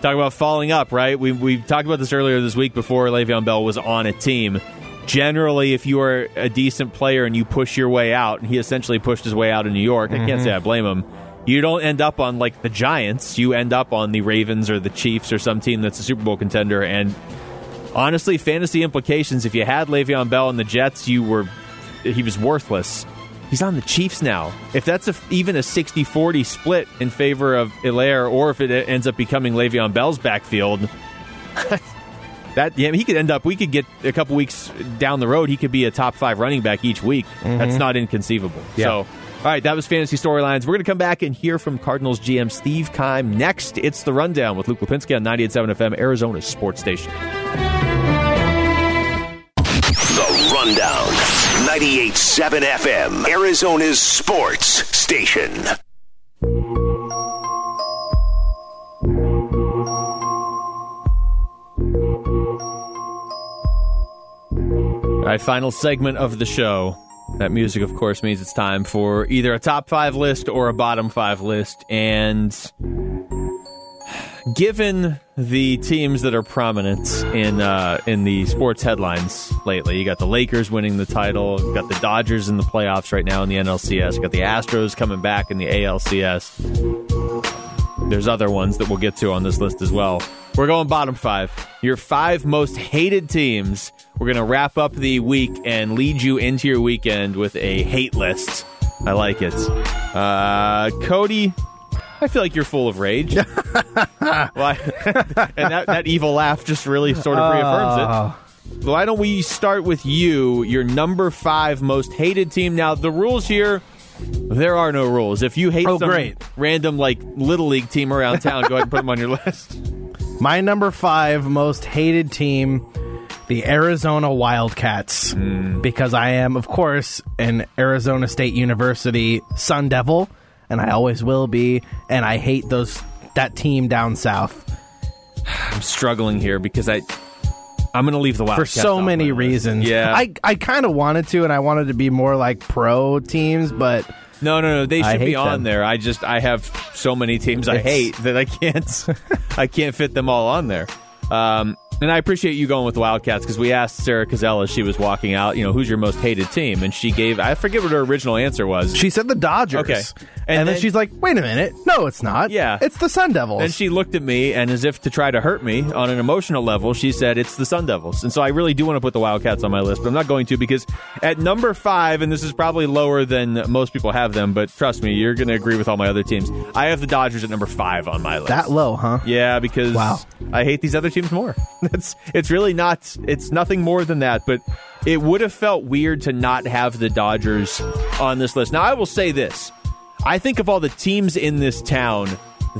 Talk about falling up, right? We we talked about this earlier this week before Le'Veon Bell was on a team. Generally, if you are a decent player and you push your way out, and he essentially pushed his way out in New York, mm-hmm. I can't say I blame him, you don't end up on, like, the Giants. You end up on the Ravens or the Chiefs or some team that's a Super Bowl contender. And honestly, fantasy implications, if you had Le'Veon Bell and the Jets, you were he was worthless. He's on the Chiefs now. If that's a, even a sixty forty split in favor of Helaire, or if it ends up becoming Le'Veon Bell's backfield, that yeah, he could end up, we could get a couple weeks down the road, he could be a top five running back each week. Mm-hmm. That's not inconceivable. Yeah. So, all right, that was Fantasy Storylines. We're going to come back and hear from Cardinals G M Steve Keim next. It's The Rundown with Luke Lapinski on ninety-eight point seven F M, Arizona's Sports Station. The Rundown. ninety-eight point seven F M, Arizona's Sports Station. All right, final segment of the show. That music, of course, means it's time for either a top five list or a bottom five list. And given the teams that are prominent in uh, in the sports headlines lately, you got the Lakers winning the title, you got the Dodgers in the playoffs right now in the N L C S, you got the Astros coming back in the A L C S. There's other ones that we'll get to on this list as well. We're going bottom five. Your five most hated teams. We're going to wrap up the week and lead you into your weekend with a hate list. I like it. Uh, Cody, I feel like you're full of rage. well, I, and that, that evil laugh just really sort of reaffirms it. Why don't we start with you, your number five most hated team. Now, the rules here, there are no rules. If you hate oh, some great. random like Little League team around town, go ahead and put them on your list. My number five most hated team, the Arizona Wildcats, mm. because I am, of course, an Arizona State University Sun Devil. And I always will be, and I hate those that team down south. I'm struggling here because I, I'm going to leave the Wildcats for so many reasons. Yeah, I, I kind of wanted to, and I wanted to be more like pro teams, but no, no, no, they should be on them. there. I just I have so many teams it's, I hate that I can't, I can't fit them all on there. Um, and I appreciate you going with the Wildcats because we asked Sarah Cazella as she was walking out, you know, who's your most hated team? And she gave, I forget what her original answer was. She said the Dodgers. Okay. And, and then, then she's like, wait a minute. No, it's not. Yeah. It's the Sun Devils. And she looked at me and as if to try to hurt me on an emotional level, she said, it's the Sun Devils. And so I really do want to put the Wildcats on my list, but I'm not going to because at number five, and this is probably lower than most people have them, but trust me, you're going to agree with all my other teams. I have the Dodgers at number five on my list. That low, huh? Yeah, because wow. I hate these other teams more. It's it's really not, it's nothing more than that, but it would have felt weird to not have the Dodgers on this list. Now, I will say this. I think of all the teams in this town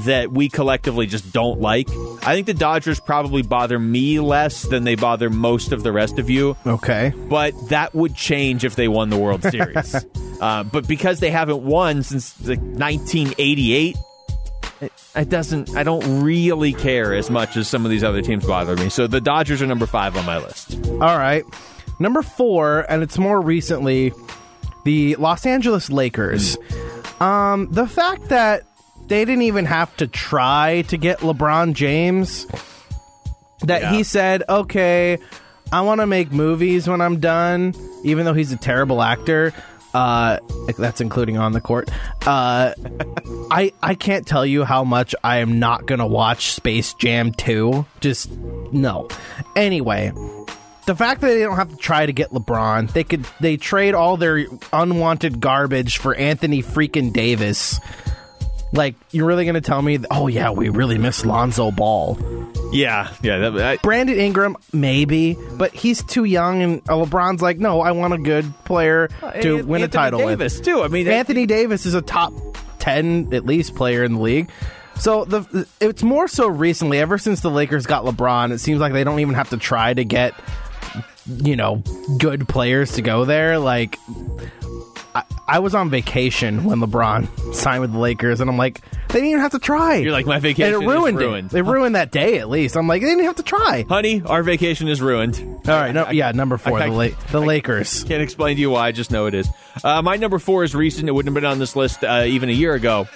that we collectively just don't like, I think the Dodgers probably bother me less than they bother most of the rest of you. Okay. But that would change if they won the World Series. Uh, but because they haven't won since like nineteen eighty-eight, It, it doesn't. I don't really care as much as some of these other teams bother me. So the Dodgers are number five on my list. All right, number four, and it's more recently, the Los Angeles Lakers. Mm. Um, the fact that they didn't even have to try to get LeBron James, that yeah. he said, "Okay, I want to make movies when I'm done, even though he's a terrible actor. Uh, that's including on the court. Uh, I I can't tell you how much I am not going to watch Space Jam two. Just no. Anyway, the fact that they don't have to try to get LeBron, they could they trade all their unwanted garbage for Anthony freaking Davis. Like, you're really going to tell me, that, oh, yeah, we really miss Lonzo Ball. Yeah, yeah. That, I, Brandon Ingram, maybe, but he's too young, and LeBron's like, no, I want a good player to uh, win Anthony a title Davis, with. Too. I mean, Anthony it, Davis is a top ten, at least, player in the league. So the it's more so recently, ever since the Lakers got LeBron, it seems like they don't even have to try to get, you know, good players to go there. Like... I, I was on vacation when LeBron signed with the Lakers, and I'm like, they didn't even have to try. You're like, my vacation and it ruined is ruined. It. They ruined that day, at least. I'm like, they didn't have to try. Honey, our vacation is ruined. All right, no, I, yeah, number four, I, I, the, La- the I, Lakers. Can't explain to you why, I just know it is. Uh, my number four is recent. It wouldn't have been on this list uh, even a year ago,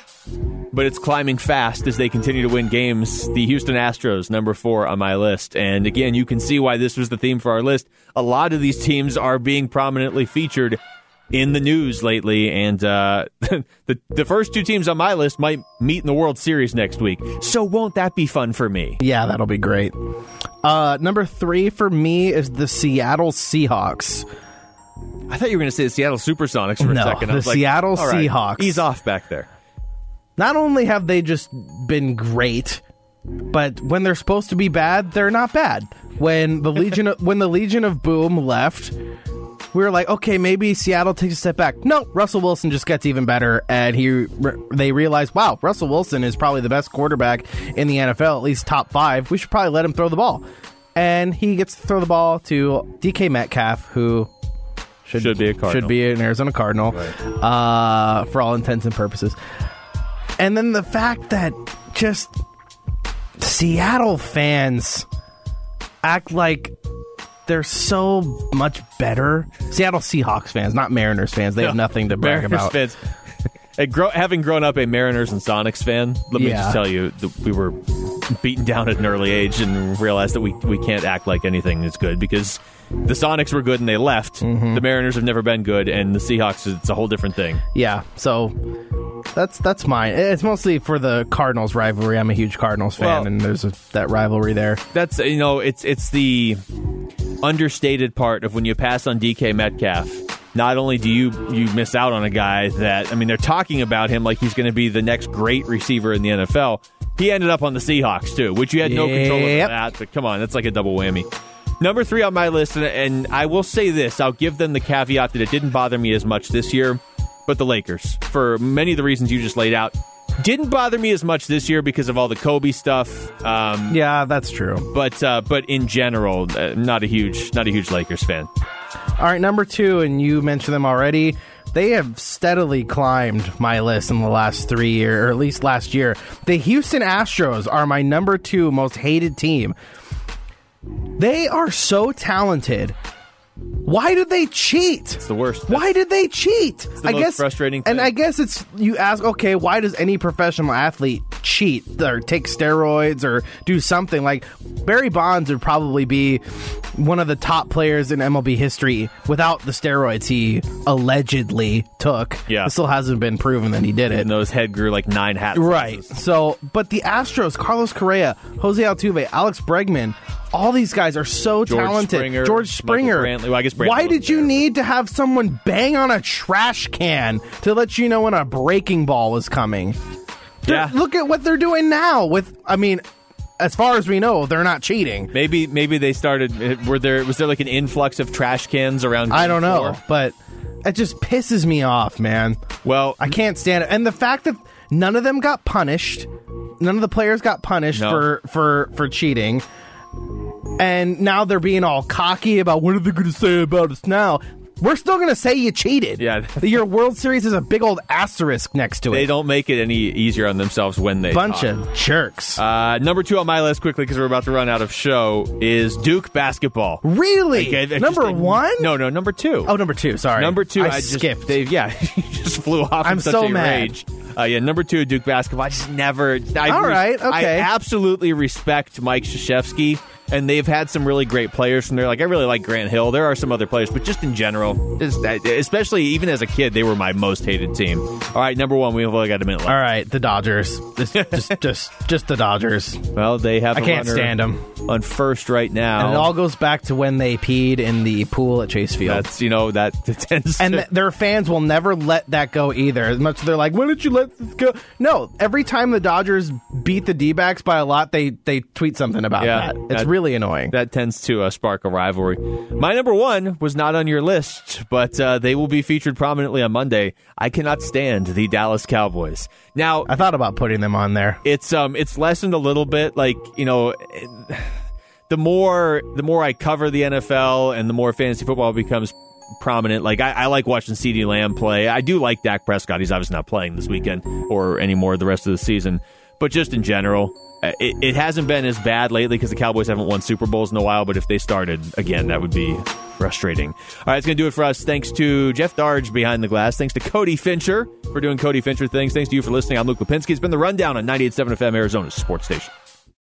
but it's climbing fast as they continue to win games. The Houston Astros, number four on my list. And again, you can see why this was the theme for our list. A lot of these teams are being prominently featured in the news lately, and uh, the the first two teams on my list might meet in the World Series next week. So won't that be fun for me? Yeah, that'll be great. Uh, number three for me is the Seattle Seahawks. I thought you were going to say the Seattle Supersonics for no, a second. I the was like, Seattle all right, Seahawks. He's off back there. Not only have they just been great, but when they're supposed to be bad, they're not bad. When the Legion of, when the Legion of Boom left, we were like, okay, maybe Seattle takes a step back. No, Russell Wilson just gets even better, and he they realize, wow, Russell Wilson is probably the best quarterback in the N F L, at least top five. We should probably let him throw the ball. And he gets to throw the ball to D K Metcalf, who should, should, be, a Cardinal. should be an Arizona Cardinal, right. uh, for all intents and purposes. And then the fact that just Seattle fans act like they're so much better. Seattle Seahawks fans, not Mariners fans. They no, have nothing to brag Mariners about. Fans. Gro- having grown up a Mariners and Sonics fan, let me yeah. just tell you, that we were beaten down at an early age and realized that we, we can't act like anything is good because the Sonics were good and they left. Mm-hmm. The Mariners have never been good, and the Seahawks, it's a whole different thing. Yeah, so that's that's mine. It's mostly for the Cardinals rivalry. I'm a huge Cardinals fan, well, and there's a, that rivalry there. That's, you know, it's it's the understated part of when you pass on D K Metcalf. Not only do you, you miss out on a guy that, I mean, they're talking about him like he's going to be the next great receiver in the N F L. He ended up on the Seahawks, too, which you had no yep. control over that. But come on, that's like a double whammy. Number three on my list, and, and I will say this. I'll give them the caveat that it didn't bother me as much this year, but the Lakers, for many of the reasons you just laid out, didn't bother me as much this year because of all the Kobe stuff. Um, yeah, that's true. But uh, but in general, uh, not a huge not a huge Lakers fan. All right, number two, and you mentioned them already. They have steadily climbed my list in the last three years, or at least last year. The Houston Astros are my number two most hated team. They are so talented. Why did they cheat? It's the worst. That's, why did they cheat? It's the I most guess, frustrating thing. And I guess it's, you ask, okay, why does any professional athlete cheat or take steroids or do something? Like, Barry Bonds would probably be one of the top players in M L B history without the steroids he allegedly took. Yeah. It still hasn't been proven that he did it. And those head grew like nine hats. Right. So, but the Astros, Carlos Correa, Jose Altuve, Alex Bregman, all these guys are so George talented. Springer, George Springer. Brantley, well, I guess Why did you there. need to have someone bang on a trash can to let you know when a breaking ball is coming? Yeah. Look at what they're doing now with, I mean, as far as we know, they're not cheating. Maybe maybe they started, were there, was there like an influx of trash cans around? I don't know, four? But it just pisses me off, man. Well, I can't stand it. And the fact that none of them got punished, none of the players got punished no. for, for, for cheating. And now they're being all cocky about what are they going to say about us now. We're still going to say you cheated. Yeah. Your World Series is a big old asterisk next to it. They don't make it any easier on themselves when they Bunch talk. of jerks. Uh, number two on my list, quickly, because we're about to run out of show, is Duke basketball. Really? Like, I, I number just, one? No, no, number two. Oh, number two, sorry. Number two. I, I just, skipped. They, yeah, you just flew off I'm in such so a mad. rage. Uh, yeah, number two, Duke basketball. I just never... I, All right, okay. I absolutely respect Mike Krzyzewski. and they've had some really great players from there. Like, I really like Grant Hill. There are some other players, but just in general, just, especially even as a kid, they were my most hated team. All right, number one, we've only got a minute left. All right, the Dodgers. Just, just, just, just the Dodgers. Well, they have. I a can't stand them on first right now, and it all goes back to when they peed in the pool at Chase Field. That's you know that tends and to- their fans will never let that go either. As much as they're like, "Why did you let this go?" No, every time the Dodgers beat the D-backs by a lot, they they tweet something about yeah, that. It's that, really annoying. That tends to uh, spark a rivalry. My number one was not on your list, but uh, they will be featured prominently on Monday. I cannot stand the Dallas Cowboys. Now, I thought about putting them on there. It's um, it's lessened a little bit. Like you know. It, The more the more I cover the N F L and the more fantasy football becomes prominent, like I, I like watching CeeDee Lamb play. I do like Dak Prescott. He's obviously not playing this weekend or anymore the rest of the season. But just in general, it, it hasn't been as bad lately because the Cowboys haven't won Super Bowls in a while. But if they started again, that would be frustrating. All right, it's going to do it for us. Thanks to Jeff Darge behind the glass. Thanks to Cody Fincher for doing Cody Fincher things. Thanks to you for listening. I'm Luke Lapinski. It's been The Rundown on ninety-eight point seven F M, Arizona's Sports Station.